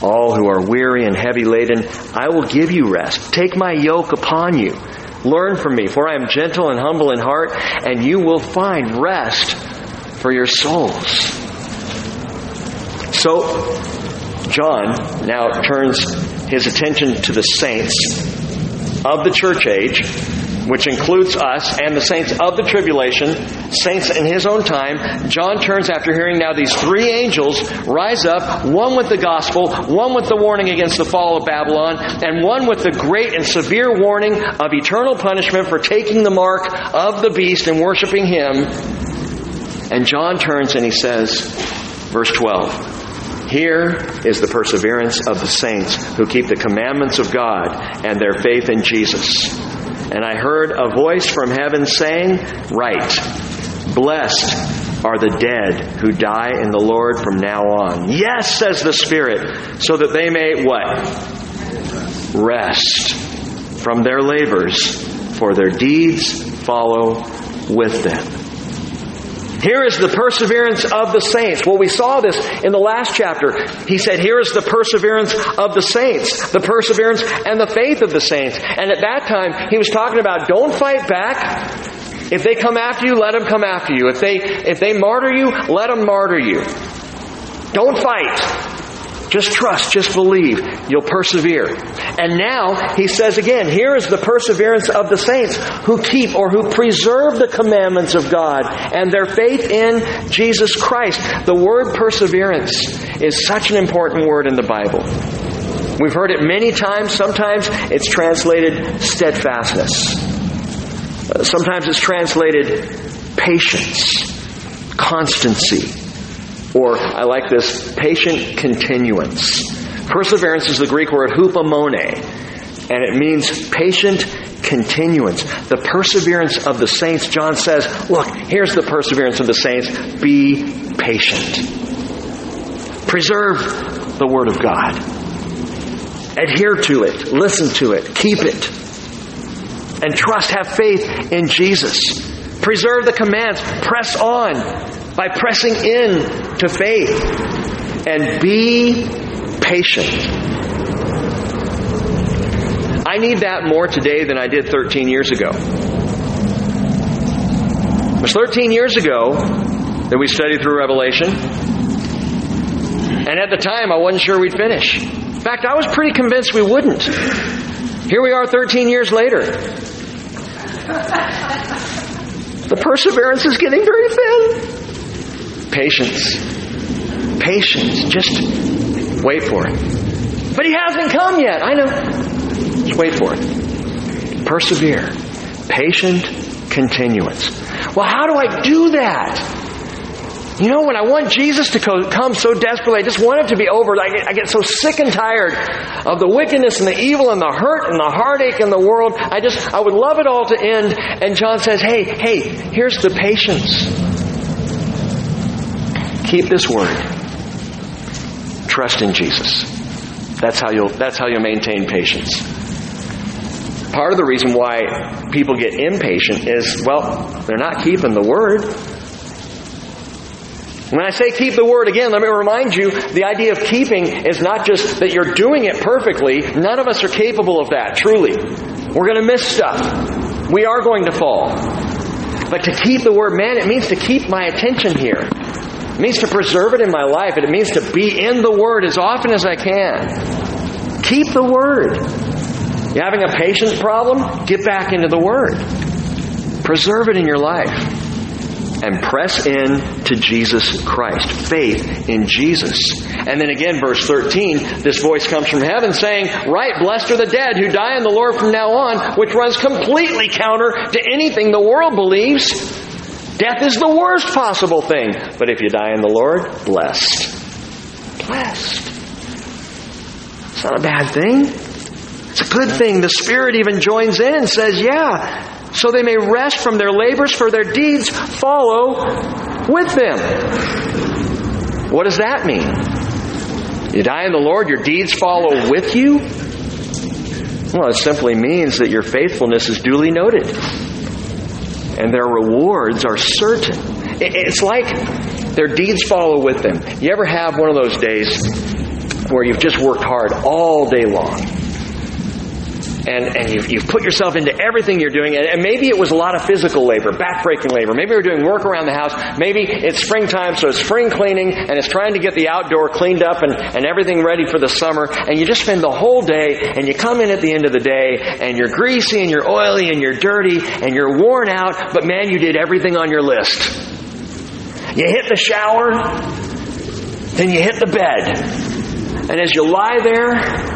all who are weary and heavy laden, I will give you rest. Take my yoke upon you. Learn from me, for I am gentle and humble in heart, and you will find rest for your souls." So, John now turns his attention to the saints of the church age, which includes us and the saints of the tribulation, saints in his own time. John turns after hearing now these three angels rise up, one with the gospel, one with the warning against the fall of Babylon, and one with the great and severe warning of eternal punishment for taking the mark of the beast and worshiping him. And John turns and he says, verse twelve, "Here is the perseverance of the saints who keep the commandments of God and their faith in Jesus. And I heard a voice from heaven saying, 'Write, blessed are the dead who die in the Lord from now on.' Yes, says the Spirit, so that they may," what? "Rest from their labors, for their deeds follow with them." Here is the perseverance of the saints. Well, we saw this in the last chapter. He said, here is the perseverance of the saints, the perseverance and the faith of the saints. And at that time, he was talking about don't fight back. If they come after you, let them come after you. If they, if they martyr you, let them martyr you. Don't fight. Just trust, just believe, you'll persevere. And now, he says again, here is the perseverance of the saints who keep or who preserve the commandments of God and their faith in Jesus Christ. The word perseverance is such an important word in the Bible. We've heard it many times. Sometimes it's translated steadfastness. Sometimes it's translated patience, constancy. Or, I like this, patient continuance. Perseverance is the Greek word hupomone, and it means patient continuance. The perseverance of the saints, John says, look, here's the perseverance of the saints. Be patient. Preserve the Word of God. Adhere to it. Listen to it. Keep it. And trust, have faith in Jesus. Preserve the commands. Press on. By pressing in to faith. And be patient. I need that more today than I did thirteen years ago. It was thirteen years ago that we studied through Revelation. And at the time, I wasn't sure we'd finish. In fact, I was pretty convinced we wouldn't. Here we are thirteen years later. The perseverance is getting very thin. Patience. Patience. Just wait for it. But He hasn't come yet. I know. Just wait for it. Persevere. Patient continuance. Well, how do I do that? You know, when I want Jesus to co- come so desperately, I just want it to be over. I get, I get so sick and tired of the wickedness and the evil and the hurt and the heartache in the world. I just, I would love it all to end. And John says, hey, hey, here's the patience. Keep this word. Trust in Jesus. That's how you'll, that's how you'll maintain patience. Part of the reason why people get impatient is, well, they're not keeping the word. When I say keep the word again, let me remind you, the idea of keeping is not just that you're doing it perfectly. None of us are capable of that, truly. We're going to miss stuff. We are going to fall. But to keep the word, man, it means to keep my attention here. It means to preserve it in my life. It means to be in the Word as often as I can. Keep the Word. You're having a patience problem? Get back into the Word. Preserve it in your life. And press in to Jesus Christ. Faith in Jesus. And then again, verse thirteen, this voice comes from heaven saying, right, blessed are the dead who die in the Lord from now on, which runs completely counter to anything the world believes. Death is the worst possible thing. But if you die in the Lord, blessed. Blessed. It's not a bad thing. It's a good thing. The Spirit even joins in and says, yeah, so they may rest from their labors, for their deeds follow with them. What does that mean? You die in the Lord, your deeds follow with you? Well, it simply means that your faithfulness is duly noted. And their rewards are certain. It's like their deeds follow with them. You ever have one of those days where you've just worked hard all day long? And, and you've, you've put yourself into everything you're doing. And, and maybe it was a lot of physical labor, back-breaking labor. Maybe you're doing work around the house. Maybe it's springtime, so it's spring cleaning, and it's trying to get the outdoor cleaned up and, and everything ready for the summer. And you just spend the whole day, and you come in at the end of the day, and you're greasy, and you're oily, and you're dirty, and you're worn out. But man, you did everything on your list. You hit the shower, then you hit the bed. And as you lie there,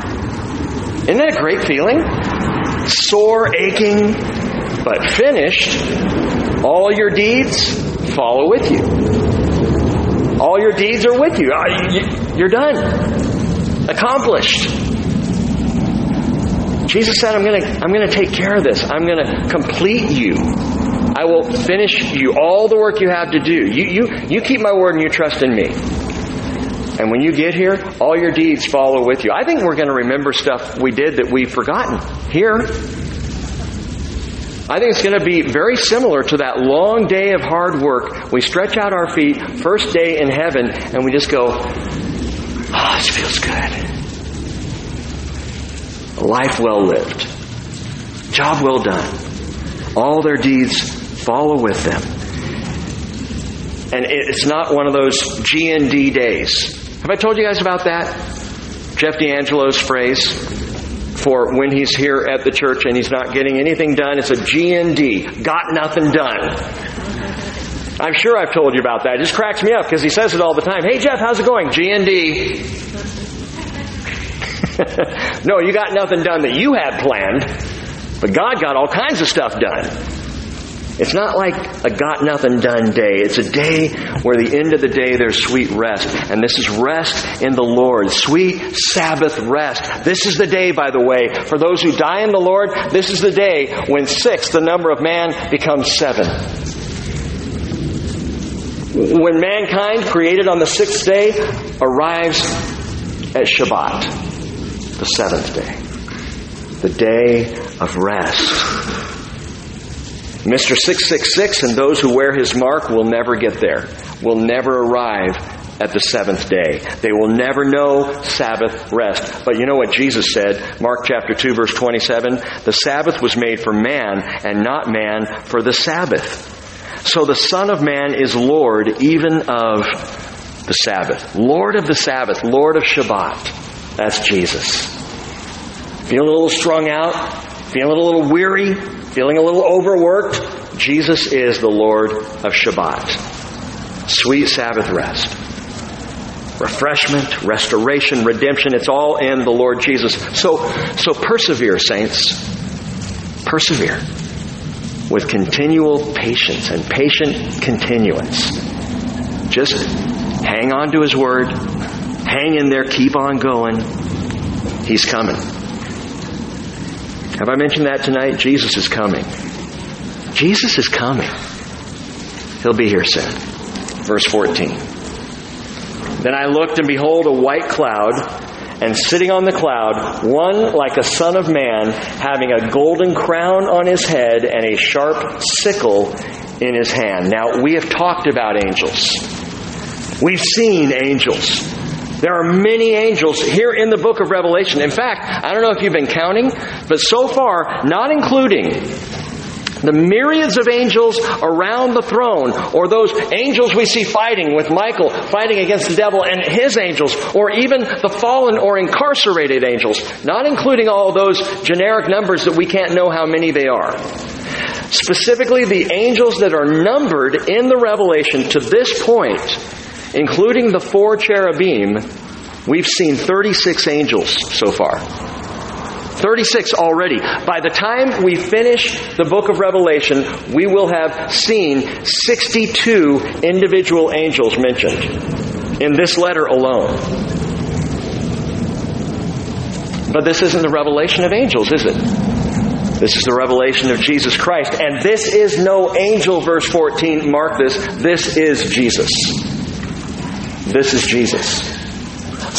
isn't that a great feeling? Sore, aching, but finished. All your deeds follow with you. All your deeds are with you. You're done. Accomplished. Jesus said, I'm going to I'm going to take care of this. I'm going to complete you. I will finish you. All the work you have to do. You, you, you keep my word and you trust in me. And when you get here, all your deeds follow with you. I think we're going to remember stuff we did that we've forgotten here. I think it's going to be very similar to that long day of hard work. We stretch out our feet, first day in heaven, and we just go, oh, this feels good. A life well lived. Job well done. All their deeds follow with them. And it's not one of those G and D days. Have I told you guys about that? Jeff D'Angelo's phrase for when he's here at the church and he's not getting anything done. It's a G N D, got nothing done. I'm sure I've told you about that. It just cracks me up because he says it all the time. Hey, Jeff, how's it going? G N D. No, you got nothing done that you had planned, but God got all kinds of stuff done. It's not like a got nothing done day. It's a day where the end of the day there's sweet rest. And this is rest in the Lord. Sweet Sabbath rest. This is the day, by the way, for those who die in the Lord, this is the day when six, the number of man, becomes seven. When mankind, created on the sixth day, arrives at Shabbat, the seventh day, the day of rest. Mister six six six and those who wear his mark will never get there, will never arrive at the seventh day. They will never know Sabbath rest. But you know what Jesus said, Mark chapter two, verse twenty-seven, the Sabbath was made for man and not man for the Sabbath. So the Son of Man is Lord even of the Sabbath. Lord of the Sabbath. Lord of Shabbat. That's Jesus. Feeling a little strung out? Feeling a little weary? Feeling a little overworked? Jesus is the Lord of Shabbat. Sweet Sabbath rest. Refreshment, restoration, redemption. It's all in the Lord Jesus. So, so persevere, saints. Persevere. With continual patience and patient continuance. Just hang on to His Word. Hang in there. Keep on going. He's coming. Have I mentioned that tonight? Jesus is coming. Jesus is coming. He'll be here soon. Verse fourteen. Then I looked, and behold, a white cloud, and sitting on the cloud, one like a son of man, having a golden crown on his head and a sharp sickle in his hand. Now, we have talked about angels. We've seen angels. There are many angels here in the book of Revelation. In fact, I don't know if you've been counting, but so far, not including the myriads of angels around the throne, or those angels we see fighting with Michael, fighting against the devil and his angels, or even the fallen or incarcerated angels, not including all those generic numbers that we can't know how many they are. Specifically, the angels that are numbered in the Revelation to this point, including the four cherubim, we've seen thirty-six angels so far. thirty-six already. By the time we finish the book of Revelation, we will have seen sixty-two individual angels mentioned in this letter alone. But this isn't the revelation of angels, is it? This is the revelation of Jesus Christ. And this is no angel, verse fourteen, mark this. This is Jesus. This is Jesus.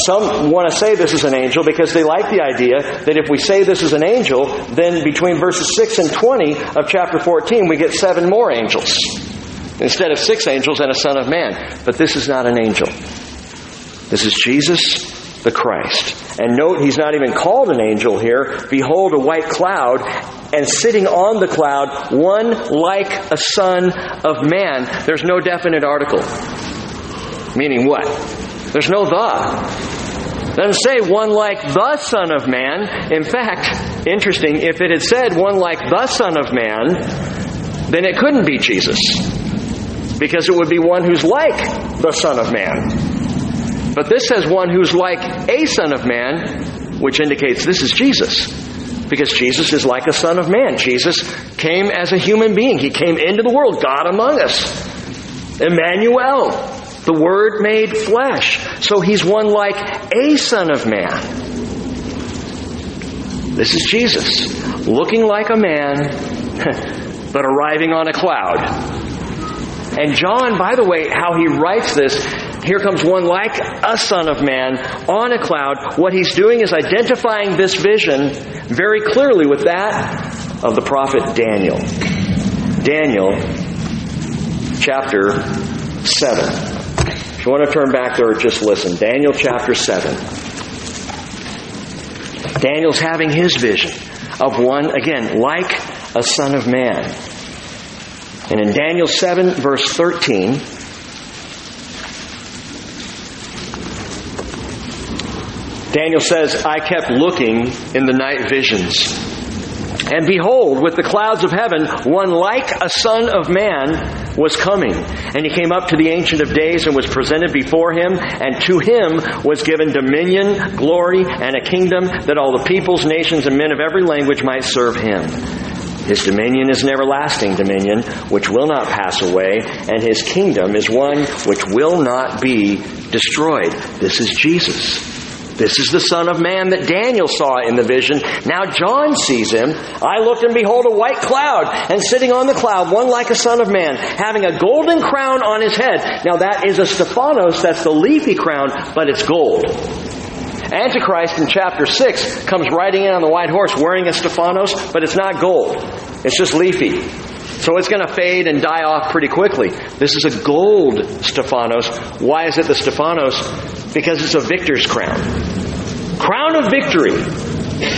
Some want to say this is an angel because they like the idea that if we say this is an angel, then between verses six and twenty of chapter fourteen, we get seven more angels instead of six angels and a son of man. But this is not an angel. This is Jesus the Christ. And note, he's not even called an angel here. Behold, a white cloud, and sitting on the cloud, one like a son of man. There's no definite article. Meaning what? There's no the. It doesn't say one like the Son of Man. In fact, interesting, if it had said one like the Son of Man, then it couldn't be Jesus. Because it would be one who's like the Son of Man. But this says one who's like a Son of Man, which indicates this is Jesus. Because Jesus is like a Son of Man. Jesus came as a human being. He came into the world, God among us. Emmanuel. The Word made flesh. So He's one like a Son of Man. This is Jesus. Looking like a man, but arriving on a cloud. And John, by the way, how he writes this, here comes one like a Son of Man on a cloud. What he's doing is identifying this vision very clearly with that of the prophet Daniel. Daniel, chapter seven. If you want to turn back there or just listen. Daniel chapter seven. Daniel's having his vision of one, again, like a son of man. And in Daniel seven, verse thirteen, Daniel says, I kept looking in the night visions, and behold, with the clouds of heaven, one like a son of man was coming. And he came up to the Ancient of Days and was presented before him, and to him was given dominion, glory, and a kingdom, that all the peoples, nations, and men of every language might serve him. His dominion is an everlasting dominion, which will not pass away, and his kingdom is one which will not be destroyed. This is Jesus. This is the Son of Man that Daniel saw in the vision. Now John sees him. I looked, and behold, a white cloud, and sitting on the cloud, one like a son of man, having a golden crown on his head. Now that is a Stephanos, that's the leafy crown, but it's gold. Antichrist in chapter six comes riding in on the white horse wearing a Stephanos, but it's not gold. It's just leafy. So it's going to fade and die off pretty quickly. This is a gold Stephanos. Why is it the Stephanos? Because it's a victor's crown. Crown of victory.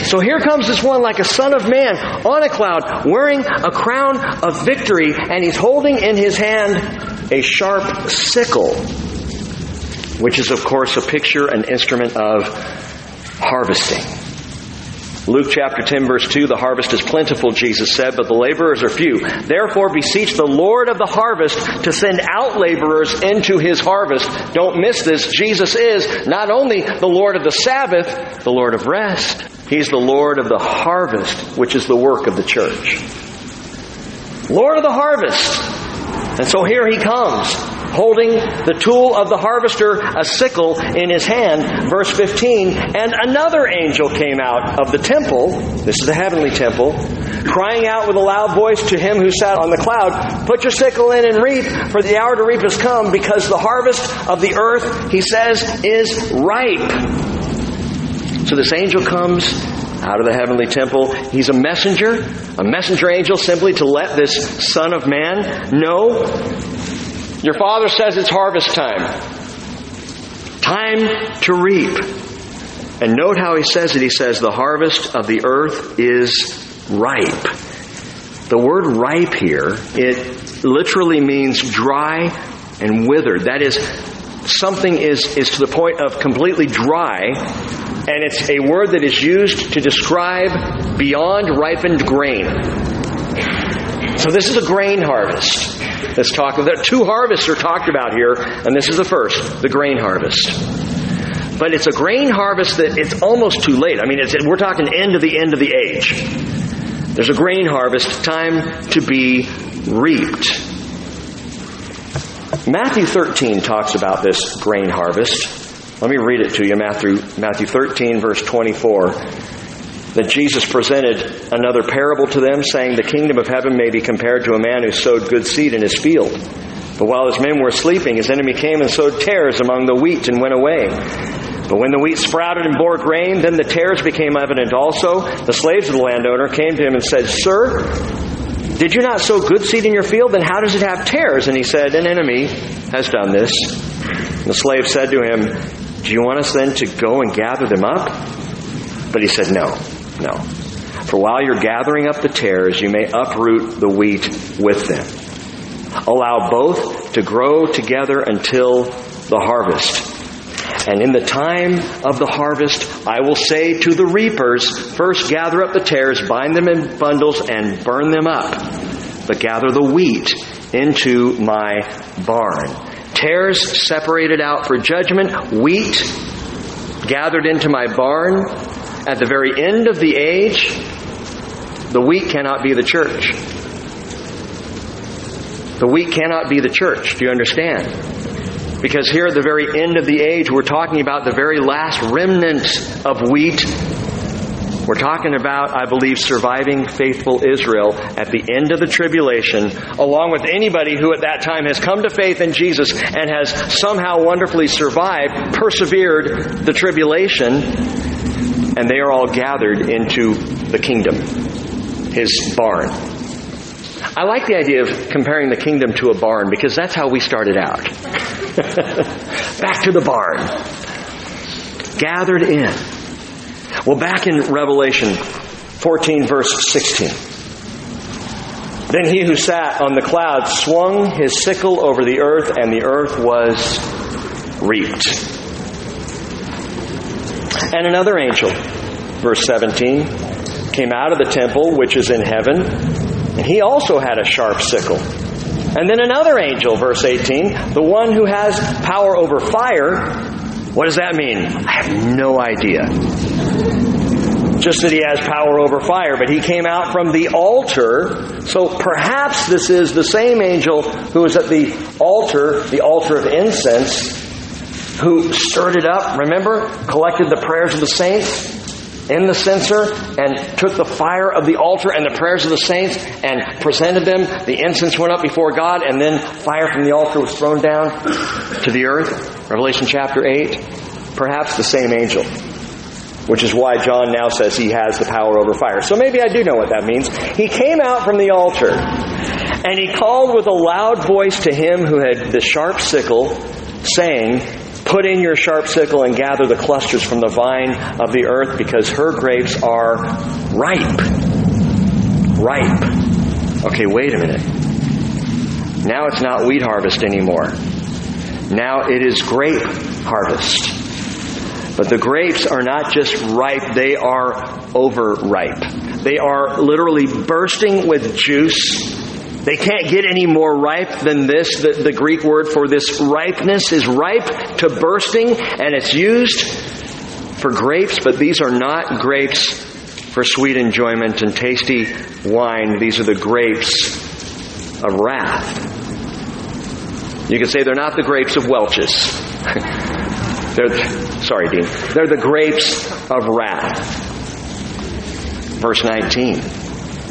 So here comes this one like a son of man on a cloud wearing a crown of victory, and he's holding in his hand a sharp sickle, which is, of course, a picture, an instrument of harvesting. Luke chapter ten, verse two, the harvest is plentiful, Jesus said, but the laborers are few. Therefore, beseech the Lord of the harvest to send out laborers into his harvest. Don't miss this. Jesus is not only the Lord of the Sabbath, the Lord of rest. He's the Lord of the harvest, which is the work of the church. Lord of the harvest. And so here he comes, holding the tool of the harvester, a sickle, in his hand. Verse fifteen, and another angel came out of the temple, this is the heavenly temple, crying out with a loud voice to him who sat on the cloud, put your sickle in and reap, for the hour to reap has come, because the harvest of the earth, he says, is ripe. So this angel comes out of the heavenly temple. He's a messenger, a messenger angel, simply to let this Son of Man know, your Father says it's harvest time. Time to reap. And note how he says it. He says, the harvest of the earth is ripe. The word ripe here, it literally means dry and withered. That is, something is, is to the point of completely dry, and it's a word that is used to describe beyond ripened grain. So this is a grain harvest. Let's talk about two harvests are talked about here, and this is the first, the grain harvest. But it's a grain harvest that it's almost too late. I mean, it's, we're talking end of the end of the age. There's a grain harvest, time to be reaped. Matthew thirteen talks about this grain harvest. Let me read it to you, Matthew, Matthew thirteen, verse twenty-four. That Jesus presented another parable to them, saying, the kingdom of heaven may be compared to a man who sowed good seed in his field. But while his men were sleeping, his enemy came and sowed tares among the wheat and went away. But when the wheat sprouted and bore grain, then the tares became evident also. The slaves of the landowner came to him and said, sir, did you not sow good seed in your field? Then how does it have tares? And he said, an enemy has done this. And the slave said to him, do you want us then to go and gather them up? But he said, no. No. For while you're gathering up the tares, you may uproot the wheat with them. Allow both to grow together until the harvest. And in the time of the harvest, I will say to the reapers, first gather up the tares, bind them in bundles, and burn them up. But gather the wheat into my barn. Tares separated out for judgment, wheat gathered into my barn. At the very end of the age, the wheat cannot be the church. The wheat cannot be the church. Do you understand? Because here at the very end of the age, we're talking about the very last remnant of wheat. We're talking about, I believe, surviving faithful Israel at the end of the tribulation, along with anybody who at that time has come to faith in Jesus and has somehow wonderfully survived, persevered the tribulation. And they are all gathered into the kingdom, his barn. I like the idea of comparing the kingdom to a barn, because that's how we started out. Back to the barn. Gathered in. Well, back in Revelation fourteen, verse sixteen. Then he who sat on the cloud swung his sickle over the earth, and the earth was reaped. And another angel, verse seventeen, came out of the temple which is in heaven, and he also had a sharp sickle. And then another angel, verse eighteen, the one who has power over fire. What does that mean? I have no idea. Just that he has power over fire, but he came out from the altar. So perhaps this is the same angel who was at the altar, the altar of incense, who stirred it up, remember? Collected the prayers of the saints in the censer and took the fire of the altar and the prayers of the saints and presented them. The incense went up before God, and then fire from the altar was thrown down to the earth. Revelation chapter eight, perhaps the same angel, which is why John now says he has the power over fire. So maybe I do know what that means. He came out from the altar, and he called with a loud voice to him who had the sharp sickle, saying, "Put in your sharp sickle and gather the clusters from the vine of the earth, because her grapes are ripe." Ripe. Okay, wait a minute. Now it's not wheat harvest anymore. Now it is grape harvest. But the grapes are not just ripe, they are overripe. They are literally bursting with juice. They can't get any more ripe than this. The, the Greek word for this ripeness is ripe to bursting, and it's used for grapes, but these are not grapes for sweet enjoyment and tasty wine. These are the grapes of wrath. You could say they're not the grapes of Welch's. they're, sorry, Dean. They're the grapes of wrath. Verse nineteen.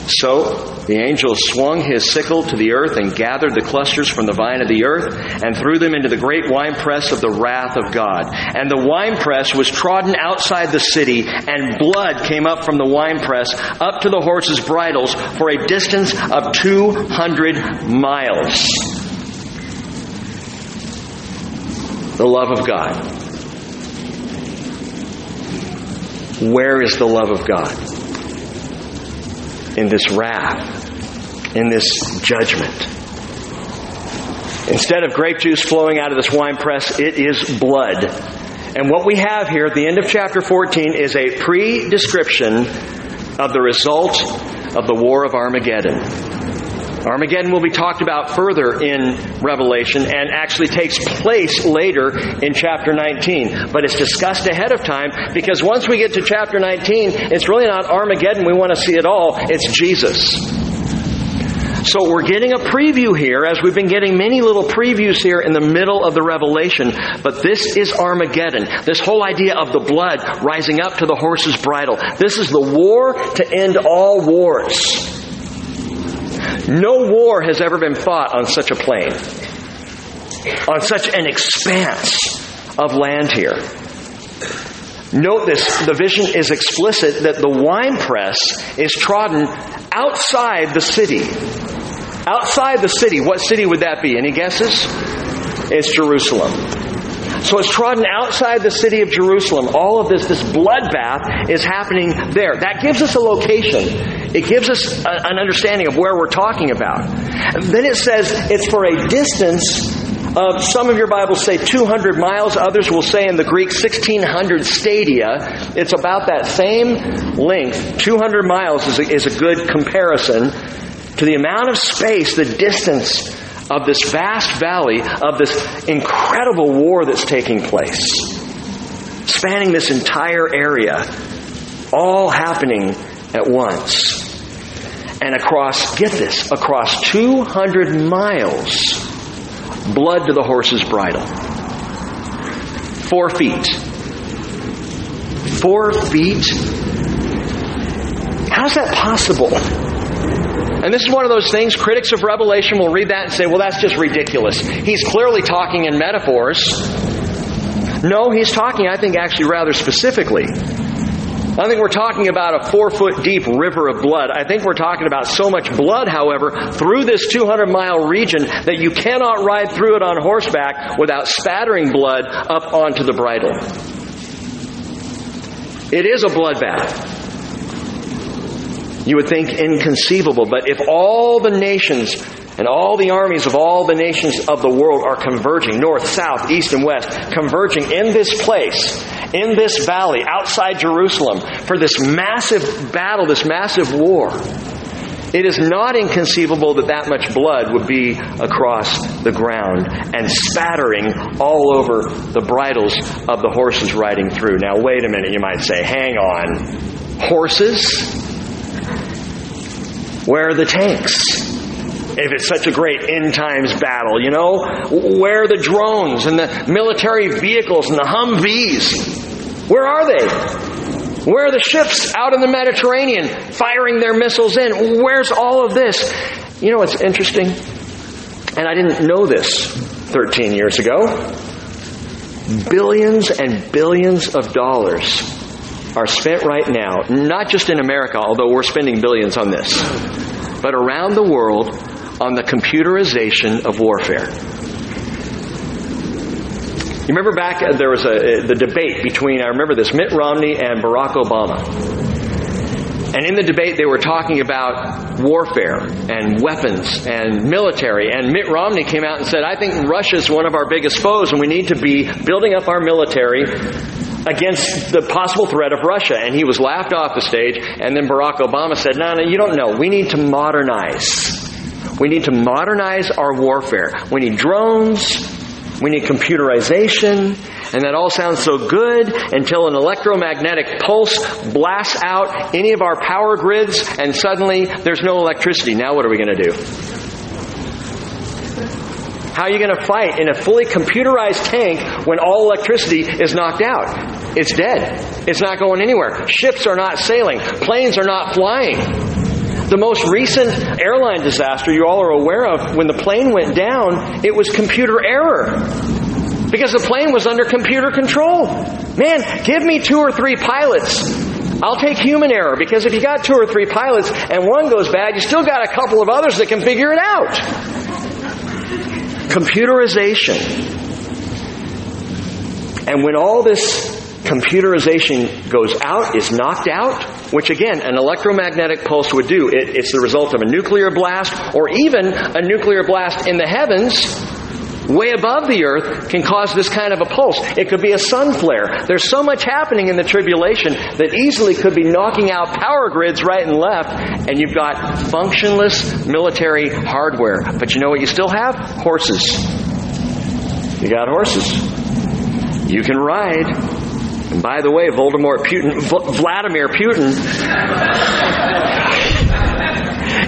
So the angel swung his sickle to the earth and gathered the clusters from the vine of the earth and threw them into the great winepress of the wrath of God. And the winepress was trodden outside the city, and blood came up from the winepress up to the horses' bridles for a distance of two hundred miles. The love of God. Where is the love of God? In this wrath, in this judgment. Instead of grape juice flowing out of this wine press, it is blood. And what we have here at the end of chapter fourteen is a pre-description of the result of the war of Armageddon. Armageddon will be talked about further in Revelation and actually takes place later in chapter nineteen. But it's discussed ahead of time, because once we get to chapter nineteen, it's really not Armageddon we want to see at all. It's Jesus. So we're getting a preview here, as we've been getting many little previews here in the middle of the Revelation. But this is Armageddon. This whole idea of the blood rising up to the horse's bridle. This is the war to end all wars. No war has ever been fought on such a plain, on such an expanse of land here. Note this, the vision is explicit that the winepress is trodden outside the city. Outside the city. What city would that be? Any guesses? It's Jerusalem. So it's trodden outside the city of Jerusalem. All of this, this bloodbath is happening there. That gives us a location. It gives us a, an understanding of where we're talking about. And then it says it's for a distance of, some of your Bibles say two hundred miles. Others will say in the Greek sixteen hundred stadia. It's about that same length. two hundred miles is a, is a good comparison to the amount of space, the distance of this vast valley, of this incredible war that's taking place. Spanning this entire area. All happening at once. And across, get this, across two hundred miles, blood to the horse's bridle. Four feet. Four feet? How's that possible? And this is one of those things, critics of Revelation will read that and say, well, that's just ridiculous. He's clearly talking in metaphors. No, he's talking, I think, actually rather specifically. I don't think we're talking about a four-foot-deep river of blood. I think we're talking about so much blood, however, through this two hundred mile region that you cannot ride through it on horseback without spattering blood up onto the bridle. It is a bloodbath. You would think inconceivable, but if all the nations and all the armies of all the nations of the world are converging, north, south, east, and west, converging in this place, in this valley outside Jerusalem for this massive battle, this massive war, it is not inconceivable that that much blood would be across the ground and spattering all over the bridles of the horses riding through. Now, wait a minute, you might say, hang on. Horses? Where are the tanks? If it's such a great end times battle, you know? Where are the drones and the military vehicles and the Humvees? Where are they? Where are the ships out in the Mediterranean firing their missiles in? Where's all of this? You know what's interesting? And I didn't know this thirteen years ago. Billions and billions of dollars are spent right now, not just in America, although we're spending billions on this, but around the world on the computerization of warfare. You remember back, there was a, the debate between, I remember this, Mitt Romney and Barack Obama. And in the debate, they were talking about warfare and weapons and military. And Mitt Romney came out and said, I think Russia's one of our biggest foes, and we need to be building up our military against the possible threat of Russia. And he was laughed off the stage. And then Barack Obama said, no, no, you don't know. We need to modernize. We need to modernize our warfare. We need drones. We need computerization, and that all sounds so good until an electromagnetic pulse blasts out any of our power grids, and suddenly there's no electricity. Now what are we going to do? How are you going to fight in a fully computerized tank when all electricity is knocked out? It's dead. It's not going anywhere. Ships are not sailing. Planes are not flying. The most recent airline disaster you all are aware of, when the plane went down, it was computer error. Because the plane was under computer control. Man, give me two or three pilots. I'll take human error, because if you got two or three pilots and one goes bad, you still got a couple of others that can figure it out. Computerization. And when all this computerization goes out, is knocked out, which again, an electromagnetic pulse would do. It, it's the result of a nuclear blast, or even a nuclear blast in the heavens, way above the earth, can cause this kind of a pulse. It could be a sun flare. There's so much happening in the tribulation that easily could be knocking out power grids right and left, and you've got functionless military hardware. But you know what you still have? Horses. You got horses. You can ride. And by the way, Voldemort Putin, v- Vladimir Putin,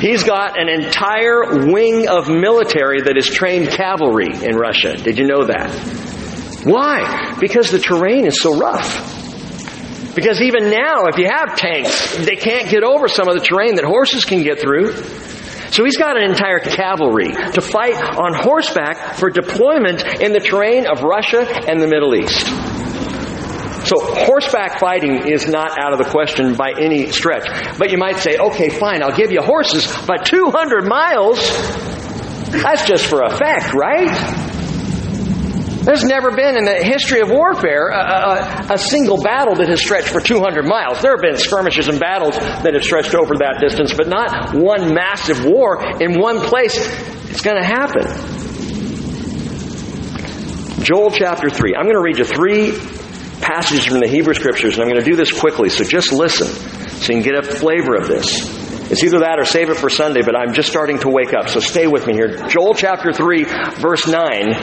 he's got an entire wing of military that is trained cavalry in Russia. Did you know that? Why? Because the terrain is so rough. Because even now, if you have tanks, they can't get over some of the terrain that horses can get through. So he's got an entire cavalry to fight on horseback for deployment in the terrain of Russia and the Middle East. So horseback fighting is not out of the question by any stretch. But you might say, okay, fine, I'll give you horses, but two hundred miles? That's just for effect, right? There's never been in the history of warfare a, a, a single battle that has stretched for two hundred miles. There have been skirmishes and battles that have stretched over that distance, but not one massive war in one place. It's going to happen. Joel chapter three. I'm going to read you three passages from the Hebrew Scriptures, and I'm going to do this quickly, so just listen so you can get a flavor of this. It's either that or save it for Sunday, but I'm just starting to wake up, so stay with me here. Joel chapter three, verse nine.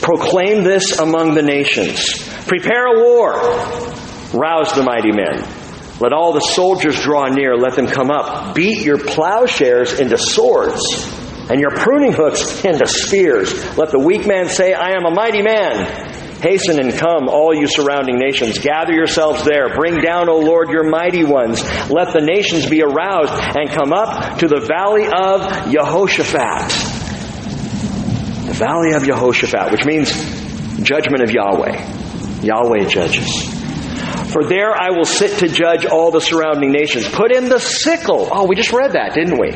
Proclaim this among the nations. Prepare a war. Rouse the mighty men. Let all the soldiers draw near. Let them come up. Beat your plowshares into swords and your pruning hooks into spears. Let the weak man say, I am a mighty man. Hasten and come, all you surrounding nations. Gather yourselves there. Bring down, O Lord, your mighty ones. Let the nations be aroused and come up to the valley of Yehoshaphat. The valley of Yehoshaphat, which means judgment of Yahweh. Yahweh judges. For there I will sit to judge all the surrounding nations. Put in the sickle. Oh, we just read that, didn't we?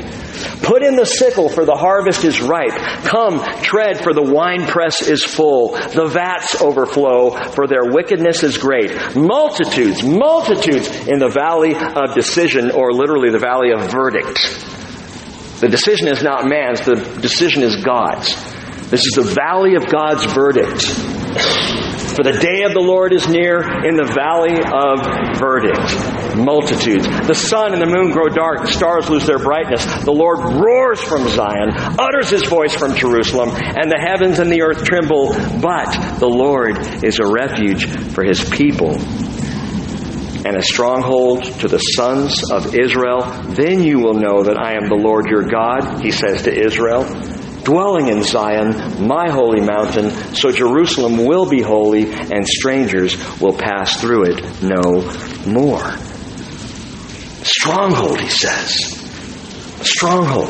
Put in the sickle, for the harvest is ripe. Come, tread, for the winepress is full. The vats overflow, for their wickedness is great. Multitudes, multitudes in the valley of decision, or literally the valley of verdict. The decision is not man's, the decision is God's. This is the valley of God's verdict. For the day of the Lord is near in the valley of verdict. Multitudes. The sun and the moon grow dark. The stars lose their brightness. The Lord roars from Zion, utters his voice from Jerusalem, and the heavens and the earth tremble. But the Lord is a refuge for his people and a stronghold to the sons of Israel. Then you will know that I am the Lord your God, he says to Israel, dwelling in Zion, my holy mountain, so Jerusalem will be holy, and strangers will pass through it no more. Stronghold, he says. Stronghold.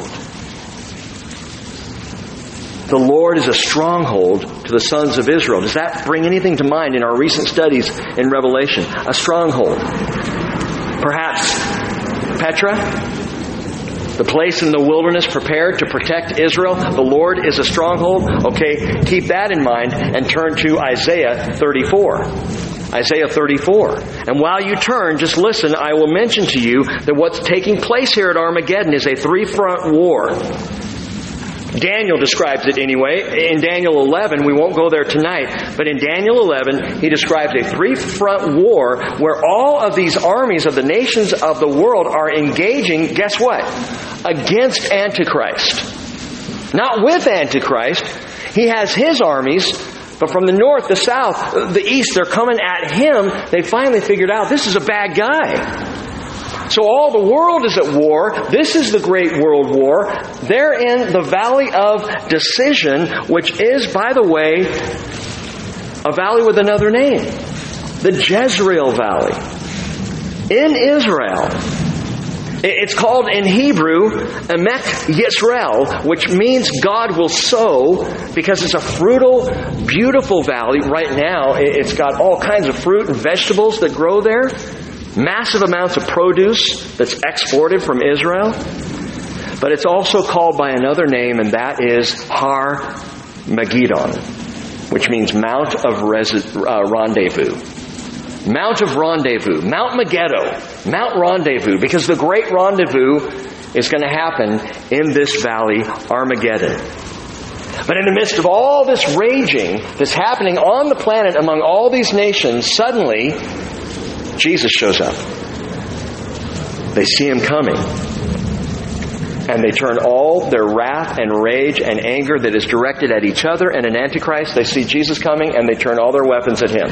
The Lord is a stronghold to the sons of Israel. Does that bring anything to mind in our recent studies in Revelation? A stronghold. Perhaps Petra, the place in the wilderness prepared to protect Israel. The Lord is a stronghold. Okay, keep that in mind and turn to Isaiah thirty-four. Isaiah thirty-four. And while you turn, just listen, I will mention to you that what's taking place here at Armageddon is a three-front war. Daniel describes it anyway. In Daniel eleven, we won't go there tonight, but in Daniel eleven, he describes a three-front war where all of these armies of the nations of the world are engaging, guess what? Against Antichrist. Not with Antichrist. He has his armies, but from the north, the south, the east, they're coming at him. They finally figured out this is a bad guy. So all the world is at war. This is the great world war. They're in the valley of decision, which is, by the way, a valley with another name. The Jezreel Valley. In Israel. It's called in Hebrew, Emek Yisrael, which means God will sow, because it's a fruitful, beautiful valley. Right now, it's got all kinds of fruit and vegetables that grow there. Massive amounts of produce that's exported from Israel. But it's also called by another name, and that is Har Megiddon, which means Mount of Res- uh, Rendezvous. Mount of Rendezvous. Mount Megiddo. Mount Rendezvous. Because the great rendezvous is going to happen in this valley, Armageddon. But in the midst of all this raging that's happening on the planet among all these nations, suddenly Jesus shows up. They see him coming. And they turn all their wrath and rage and anger that is directed at each other and an Antichrist. They see Jesus coming and they turn all their weapons at him.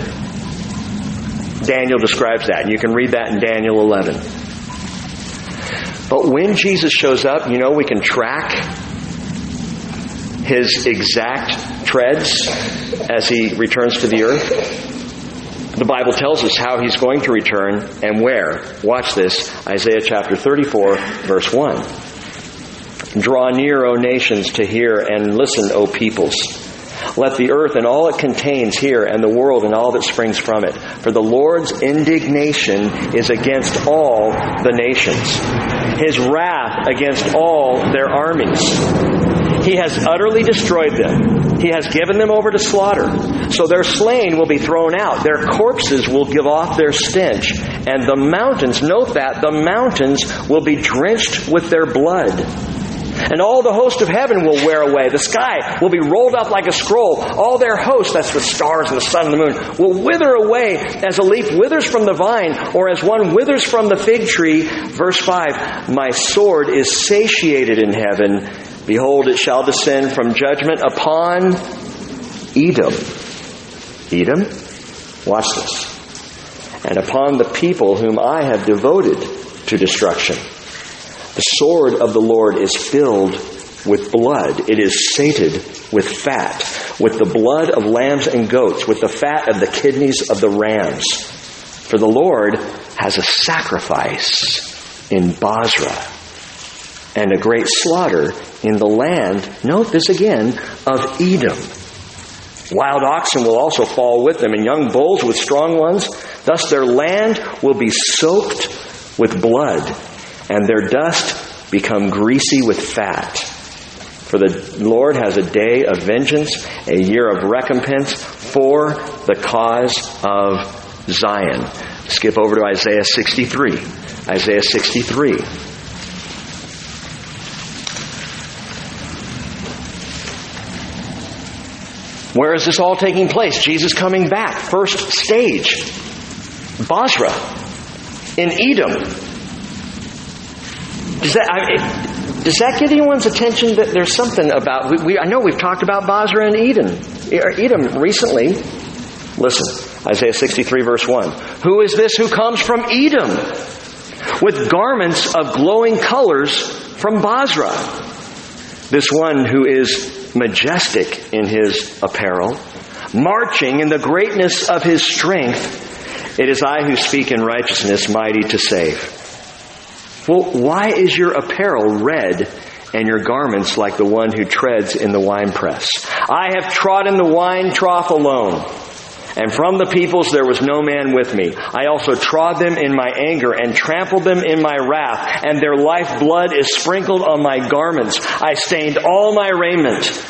Daniel describes that. And you can read that in Daniel eleven. But when Jesus shows up, you know, we can track his exact treads as he returns to the earth. The Bible tells us how he's going to return and where. Watch this. Isaiah chapter thirty-four, verse one. Draw near, O nations, to hear, and listen, O peoples. Let the earth and all it contains hear, and the world and all that springs from it. For the Lord's indignation is against all the nations. His wrath against all their armies. He has utterly destroyed them. He has given them over to slaughter. So their slain will be thrown out. Their corpses will give off their stench. And the mountains, note that, the mountains will be drenched with their blood. And all the host of heaven will wear away. The sky will be rolled up like a scroll. All their hosts, that's the stars and the sun and the moon, will wither away as a leaf withers from the vine or as one withers from the fig tree. Verse five, my sword is satiated in heaven. Behold, it shall descend from judgment upon Edom. Edom? Watch this. And upon the people whom I have devoted to destruction. The sword of the Lord is filled with blood. It is sated with fat, with the blood of lambs and goats, with the fat of the kidneys of the rams. For the Lord has a sacrifice in Basra. And a great slaughter in the land, note this again, of Edom. Wild oxen will also fall with them, and young bulls with strong ones. Thus their land will be soaked with blood, and their dust become greasy with fat. For the Lord has a day of vengeance, a year of recompense for the cause of Zion. Skip over to Isaiah sixty-three. Isaiah sixty-three. Where is this all taking place? Jesus coming back. First stage. Basra. In Edom. Does that... I, it, Does that get anyone's attention that there's something about... We, we, I know we've talked about Basra and Edom, Edom recently. Listen, Isaiah sixty-three verse one. Who is this who comes from Edom with garments of glowing colors from Basra? This one who is majestic in his apparel, marching in the greatness of his strength. It is I who speak in righteousness, mighty to save. Well, why is your apparel red and your garments like the one who treads in the winepress? I have trodden the wine trough alone, and from the peoples there was no man with me. I also trod them in my anger and trampled them in my wrath, and their lifeblood is sprinkled on my garments. I stained all my raiment.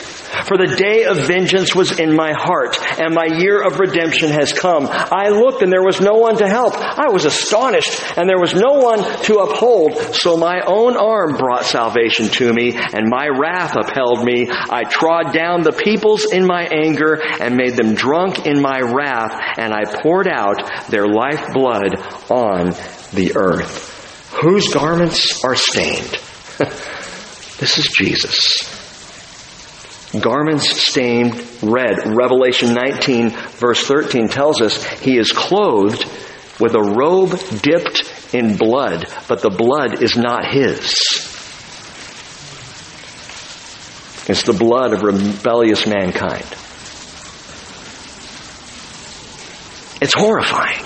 For the day of vengeance was in my heart, and my year of redemption has come. I looked, and there was no one to help. I was astonished, and there was no one to uphold. So my own arm brought salvation to me, and my wrath upheld me. I trod down the peoples in my anger, and made them drunk in my wrath, and I poured out their lifeblood on the earth. Whose garments are stained? This is Jesus. Garments stained red. Revelation nineteen verse thirteen tells us he is clothed with a robe dipped in blood, but the blood is not his. It's the blood of rebellious mankind. It's horrifying.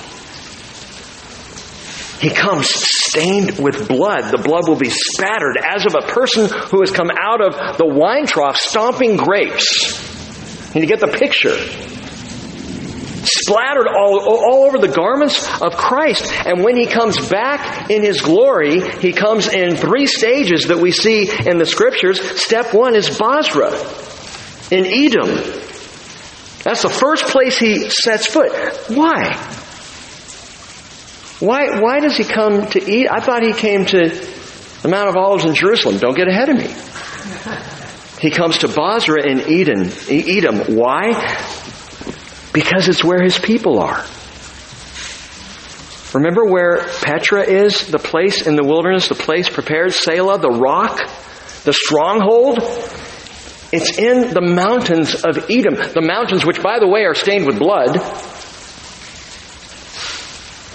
He comes stained with blood. The blood will be spattered as of a person who has come out of the wine trough stomping grapes. And you get the picture. Splattered all, all over the garments of Christ. And when He comes back in His glory, He comes in three stages that we see in the Scriptures. Step one is Basra in Edom. That's the first place He sets foot. Why? Why why does he come to Edom? I thought he came to the Mount of Olives in Jerusalem. Don't get ahead of me. He comes to Basra in Edom. Edom. Why? Because it's where his people are. Remember where Petra is? The place in the wilderness, the place prepared, Selah, the rock, the stronghold? It's in the mountains of Edom. The mountains which, by the way, are stained with blood.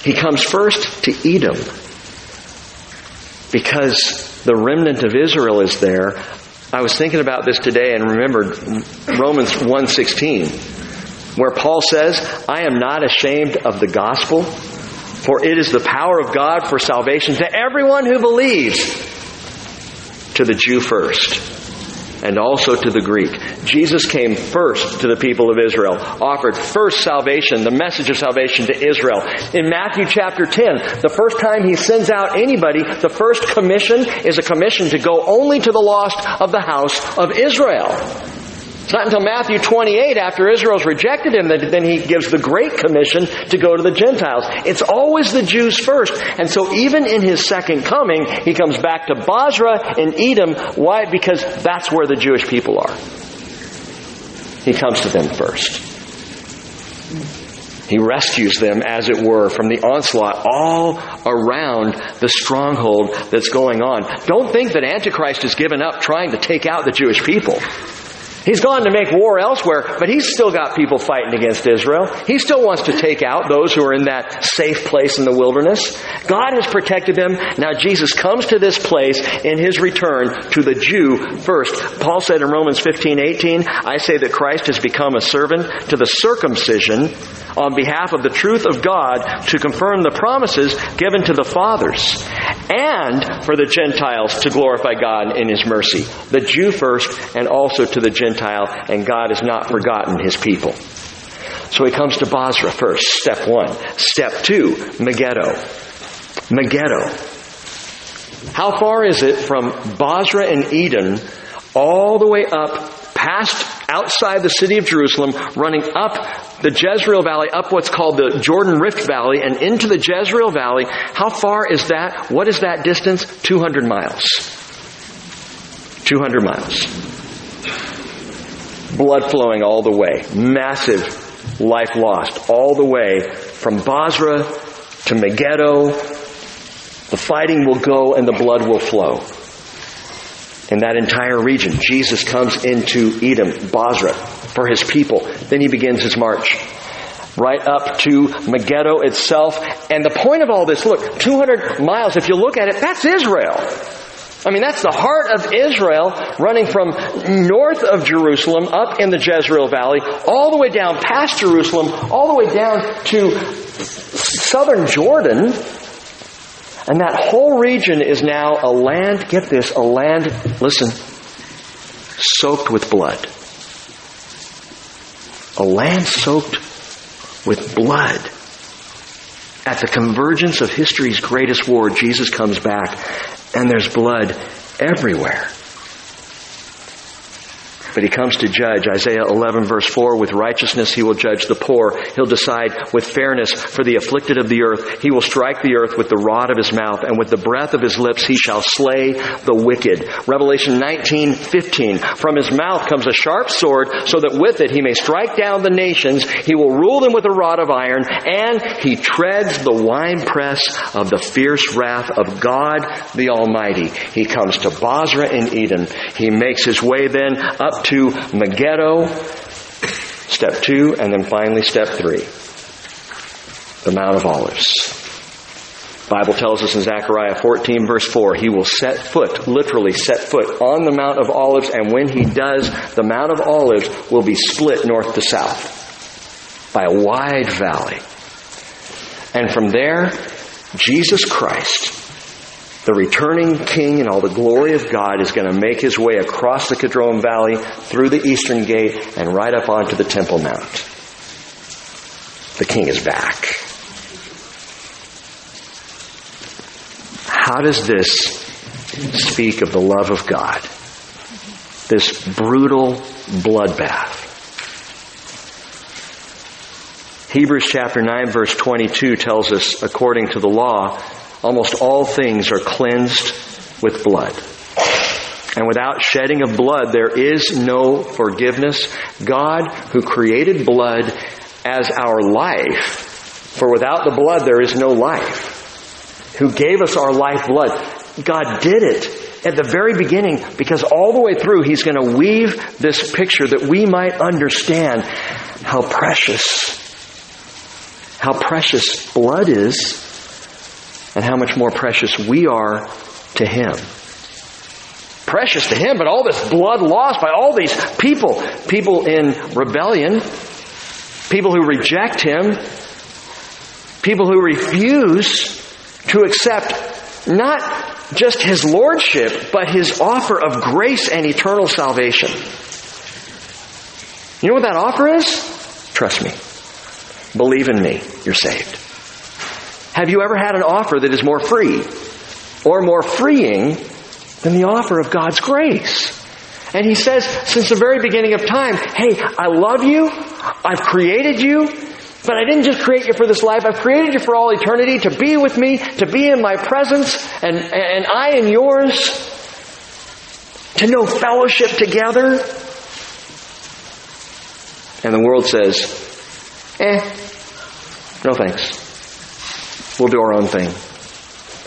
He comes first to Edom because the remnant of Israel is there. I was thinking about this today and remembered Romans one sixteen, where Paul says, I am not ashamed of the gospel, for it is the power of God for salvation to everyone who believes, to the Jew first. And also to the Greek. Jesus came first to the people of Israel, offered first salvation, the message of salvation to Israel. In Matthew chapter ten, the first time he sends out anybody, the first commission is a commission to go only to the lost of the house of Israel. It's not until Matthew twenty-eight, after Israel's rejected him, that then he gives the Great Commission to go to the Gentiles. It's always the Jews first. And so even in his second coming, he comes back to Basra and Edom. Why? Because that's where the Jewish people are. He comes to them first. He rescues them, as it were, from the onslaught all around the stronghold that's going on. Don't think that Antichrist has given up trying to take out the Jewish people. He's gone to make war elsewhere, but he's still got people fighting against Israel. He still wants to take out those who are in that safe place in the wilderness. God has protected them. Now Jesus comes to this place in His return to the Jew first. Paul said in Romans fifteen eighteen, I say that Christ has become a servant to the circumcision on behalf of the truth of God to confirm the promises given to the fathers and for the Gentiles to glorify God in His mercy. The Jew first and also to the Gentiles. And God has not forgotten His people. So He comes to Basra first, step one. Step two, Megiddo. Megiddo. How far is it from Basra and Edom all the way up, past outside the city of Jerusalem, running up the Jezreel Valley, up what's called the Jordan Rift Valley, and into the Jezreel Valley? How far is that? What is that distance? two hundred miles. two hundred miles. Blood flowing all the way. Massive life lost all the way from Basra to Megiddo. The fighting will go and the blood will flow. In that entire region, Jesus comes into Edom, Basra, for his people. Then he begins his march right up to Megiddo itself. And the point of all this, look, two hundred miles, if you look at it, that's Israel. I mean, that's the heart of Israel, running from north of Jerusalem, up in the Jezreel Valley, all the way down past Jerusalem, all the way down to southern Jordan. And that whole region is now a land, get this, a land, listen, soaked with blood. A land soaked with blood. At the convergence of history's greatest war, Jesus comes back, and there's blood everywhere. But he comes to judge. Isaiah eleven verse four, with righteousness he will judge the poor. He'll decide with fairness for the afflicted of the earth. He will strike the earth with the rod of his mouth, and with the breath of his lips he shall slay the wicked. Revelation nineteen fifteen, from his mouth comes a sharp sword, so that with it he may strike down the nations. He will rule them with a rod of iron, and he treads the winepress of the fierce wrath of God the Almighty. He comes to Basra in Edom. He makes his way then up to Megiddo, step two, and then finally step three, the Mount of Olives. The Bible tells us in Zechariah fourteen verse four, he will set foot, literally set foot, on the Mount of Olives, and when he does, the Mount of Olives will be split north to south by a wide valley. And from there, Jesus Christ, the returning King in all the glory of God, is going to make his way across the Kidron Valley, through the Eastern Gate, and right up onto the Temple Mount. The King is back. How does this speak of the love of God? This brutal bloodbath. Hebrews chapter nine verse twenty-two tells us, according to the law, almost all things are cleansed with blood. And without shedding of blood, there is no forgiveness. God, who created blood as our life, for without the blood there is no life, who gave us our lifeblood, God did it at the very beginning, because all the way through he's going to weave this picture that we might understand how precious, how precious blood is, and how much more precious we are to him. Precious to him, but all this blood lost by all these people. People in rebellion. People who reject him. People who refuse to accept not just his lordship, but his offer of grace and eternal salvation. You know what that offer is? Trust me. Believe in me. You're saved. Have you ever had an offer that is more free or more freeing than the offer of God's grace? And he says, since the very beginning of time, hey, I love you, I've created you, but I didn't just create you for this life, I've created you for all eternity, to be with me, to be in my presence, and, and I in yours, to know fellowship together. And the world says, eh, no thanks. We'll do our own thing.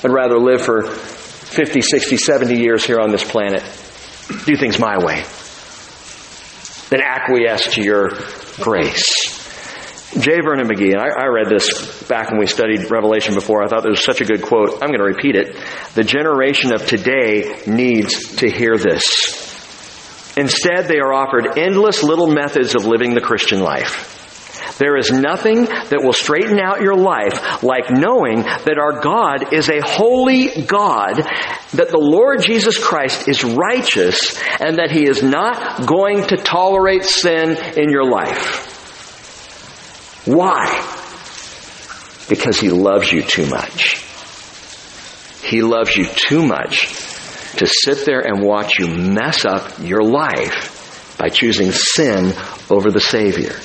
I'd rather live for fifty, sixty, seventy years here on this planet. Do things my way. Then acquiesce to your grace. J. Vernon McGee, and I, I read this back when we studied Revelation before. I thought it was such a good quote. I'm going to repeat it. The generation of today needs to hear this. Instead, they are offered endless little methods of living the Christian life. There is nothing that will straighten out your life like knowing that our God is a holy God, that the Lord Jesus Christ is righteous, and that he is not going to tolerate sin in your life. Why? Because he loves you too much. He loves you too much to sit there and watch you mess up your life by choosing sin over the Savior.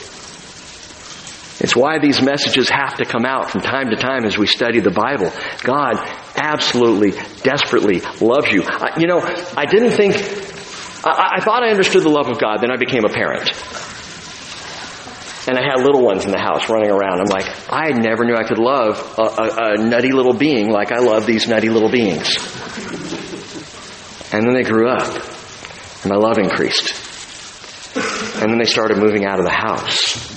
It's why these messages have to come out from time to time as we study the Bible. God absolutely, desperately loves you. You know, I didn't think I, I thought I understood the love of God, then I became a parent. And I had little ones in the house running around. I'm like, I never knew I could love a, a, a nutty little being like I love these nutty little beings. And then they grew up, and my love increased. And then they started moving out of the house.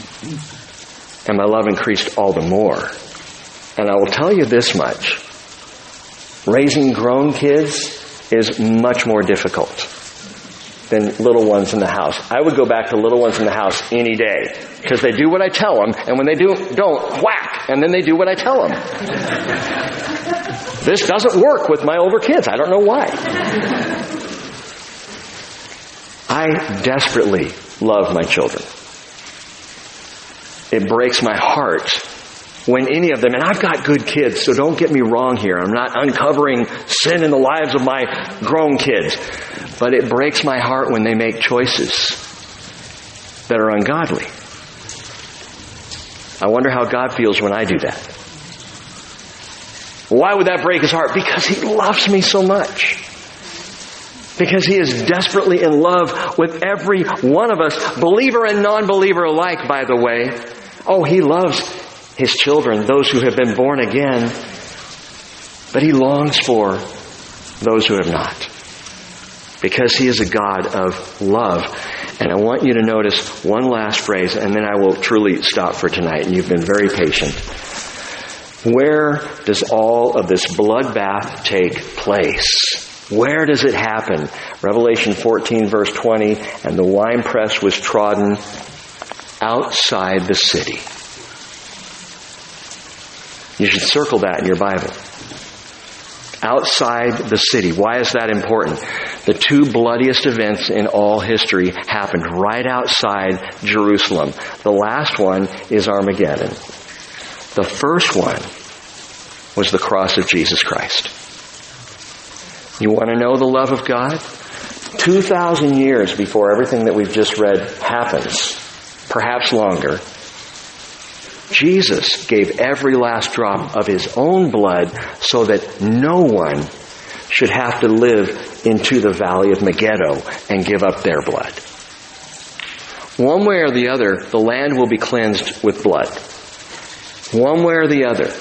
And my love increased all the more. And I will tell you this much. Raising grown kids is much more difficult than little ones in the house. I would go back to little ones in the house any day, because they do what I tell them, and when they do, don't, whack, and then they do what I tell them. This doesn't work with my older kids. I don't know why. I desperately love my children. It breaks my heart when any of them, and I've got good kids, so don't get me wrong here. I'm not uncovering sin in the lives of my grown kids. But it breaks my heart when they make choices that are ungodly. I wonder how God feels when I do that. Why would that break his heart? Because he loves me so much. Because he is desperately in love with every one of us, believer and non-believer alike, by the way. Oh, he loves his children, those who have been born again, but he longs for those who have not, because he is a God of love. And I want you to notice one last phrase, and then I will truly stop for tonight, and you've been very patient. Where does all of this bloodbath take place? Where does it happen? Revelation fourteen, verse twenty, and the winepress was trodden outside the city. You should circle that in your Bible. Outside the city. Why is that important? The two bloodiest events in all history happened right outside Jerusalem. The last one is Armageddon. The first one was the cross of Jesus Christ. You want to know the love of God? two thousand years before everything that we've just read happens, perhaps longer, Jesus gave every last drop of his own blood so that no one should have to live into the valley of Megiddo and give up their blood. One way or the other, the land will be cleansed with blood. One way or the other,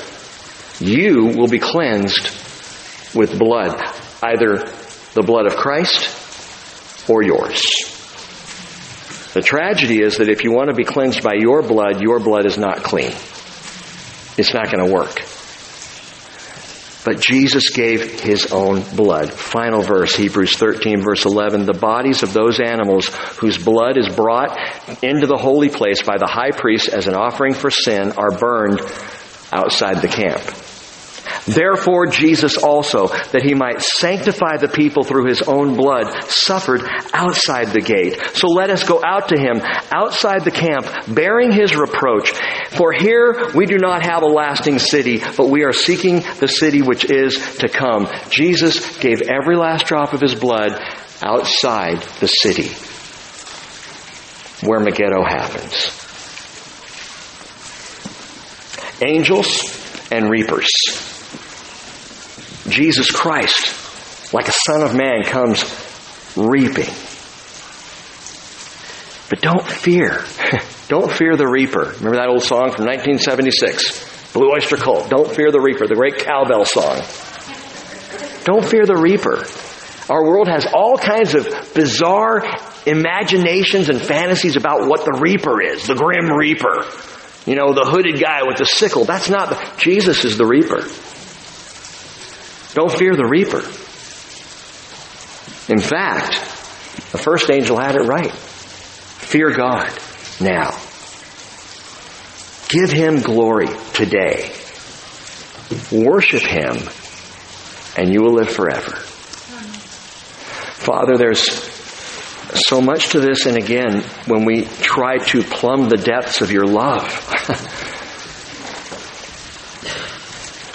you will be cleansed with blood, either the blood of Christ or yours. The tragedy is that if you want to be cleansed by your blood, your blood is not clean. It's not going to work. But Jesus gave his own blood. Final verse, Hebrews thirteen, verse eleven. The bodies of those animals whose blood is brought into the holy place by the high priest as an offering for sin are burned outside the camp. Therefore, Jesus also, that he might sanctify the people through his own blood, suffered outside the gate. So let us go out to him, outside the camp, bearing his reproach. For here we do not have a lasting city, but we are seeking the city which is to come. Jesus gave every last drop of his blood outside the city where Megiddo happens. Angels and reapers. Jesus Christ, like a son of man, comes reaping. But don't fear. Don't fear the reaper. Remember that old song from nineteen seventy-six? Blue Oyster Cult. Don't fear the reaper. The great cowbell song. Don't fear the reaper. Our world has all kinds of bizarre imaginations and fantasies about what the reaper is. The grim reaper. You know, the hooded guy with the sickle. That's not... The, Jesus is the reaper. Don't fear the reaper. In fact, the first angel had it right. Fear God now. Give him glory today. Worship him, and you will live forever. Father, there's so much to this, and again, when we try to plumb the depths of your love,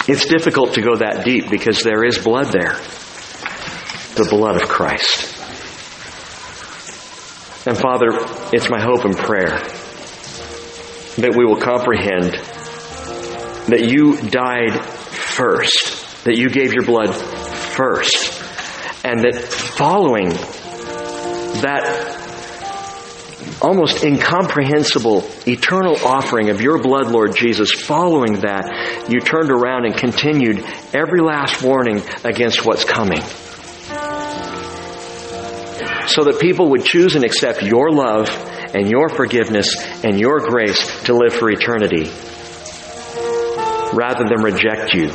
it's difficult to go that deep because there is blood there. The blood of Christ. And Father, it's my hope and prayer that we will comprehend that you died first, that you gave your blood first, and that following that almost incomprehensible eternal offering of your blood, Lord Jesus, following that, you turned around and continued every last warning against what's coming. So that people would choose and accept your love and your forgiveness and your grace to live for eternity rather than reject you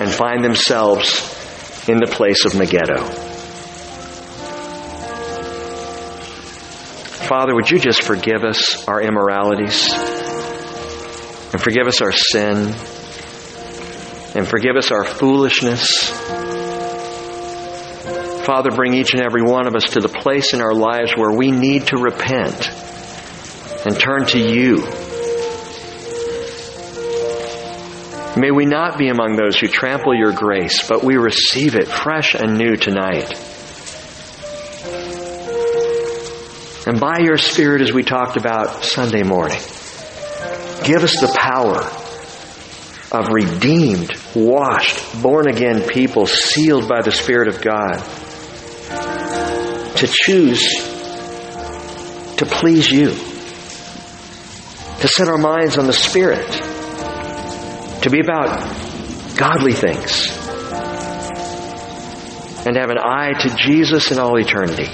and find themselves in the place of Megiddo. Father, would you just forgive us our immoralities and forgive us our sin and forgive us our foolishness. Father, bring each and every one of us to the place in our lives where we need to repent and turn to you. May we not be among those who trample your grace, but we receive it fresh and new tonight. And by your Spirit, as we talked about Sunday morning, give us the power of redeemed, washed, born-again people sealed by the Spirit of God to choose to please you, to set our minds on the Spirit, to be about godly things, and have an eye to Jesus in all eternity.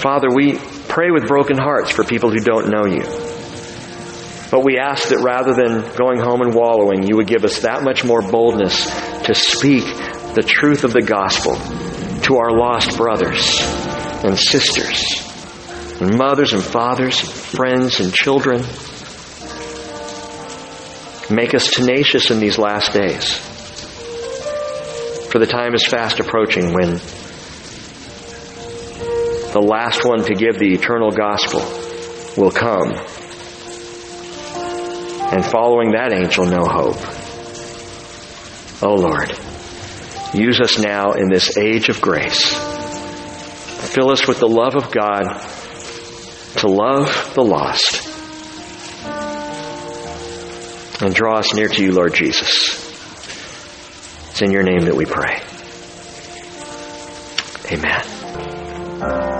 Father, we pray with broken hearts for people who don't know you. But we ask that rather than going home and wallowing, you would give us that much more boldness to speak the truth of the gospel to our lost brothers and sisters and mothers and fathers and friends and children. Make us tenacious in these last days, for the time is fast approaching when the last one to give the eternal gospel will come, and following that angel, no hope. Oh Lord, use us now in this age of grace. Fill us with the love of God to love the lost. And draw us near to you, Lord Jesus. It's in your name that we pray. Amen.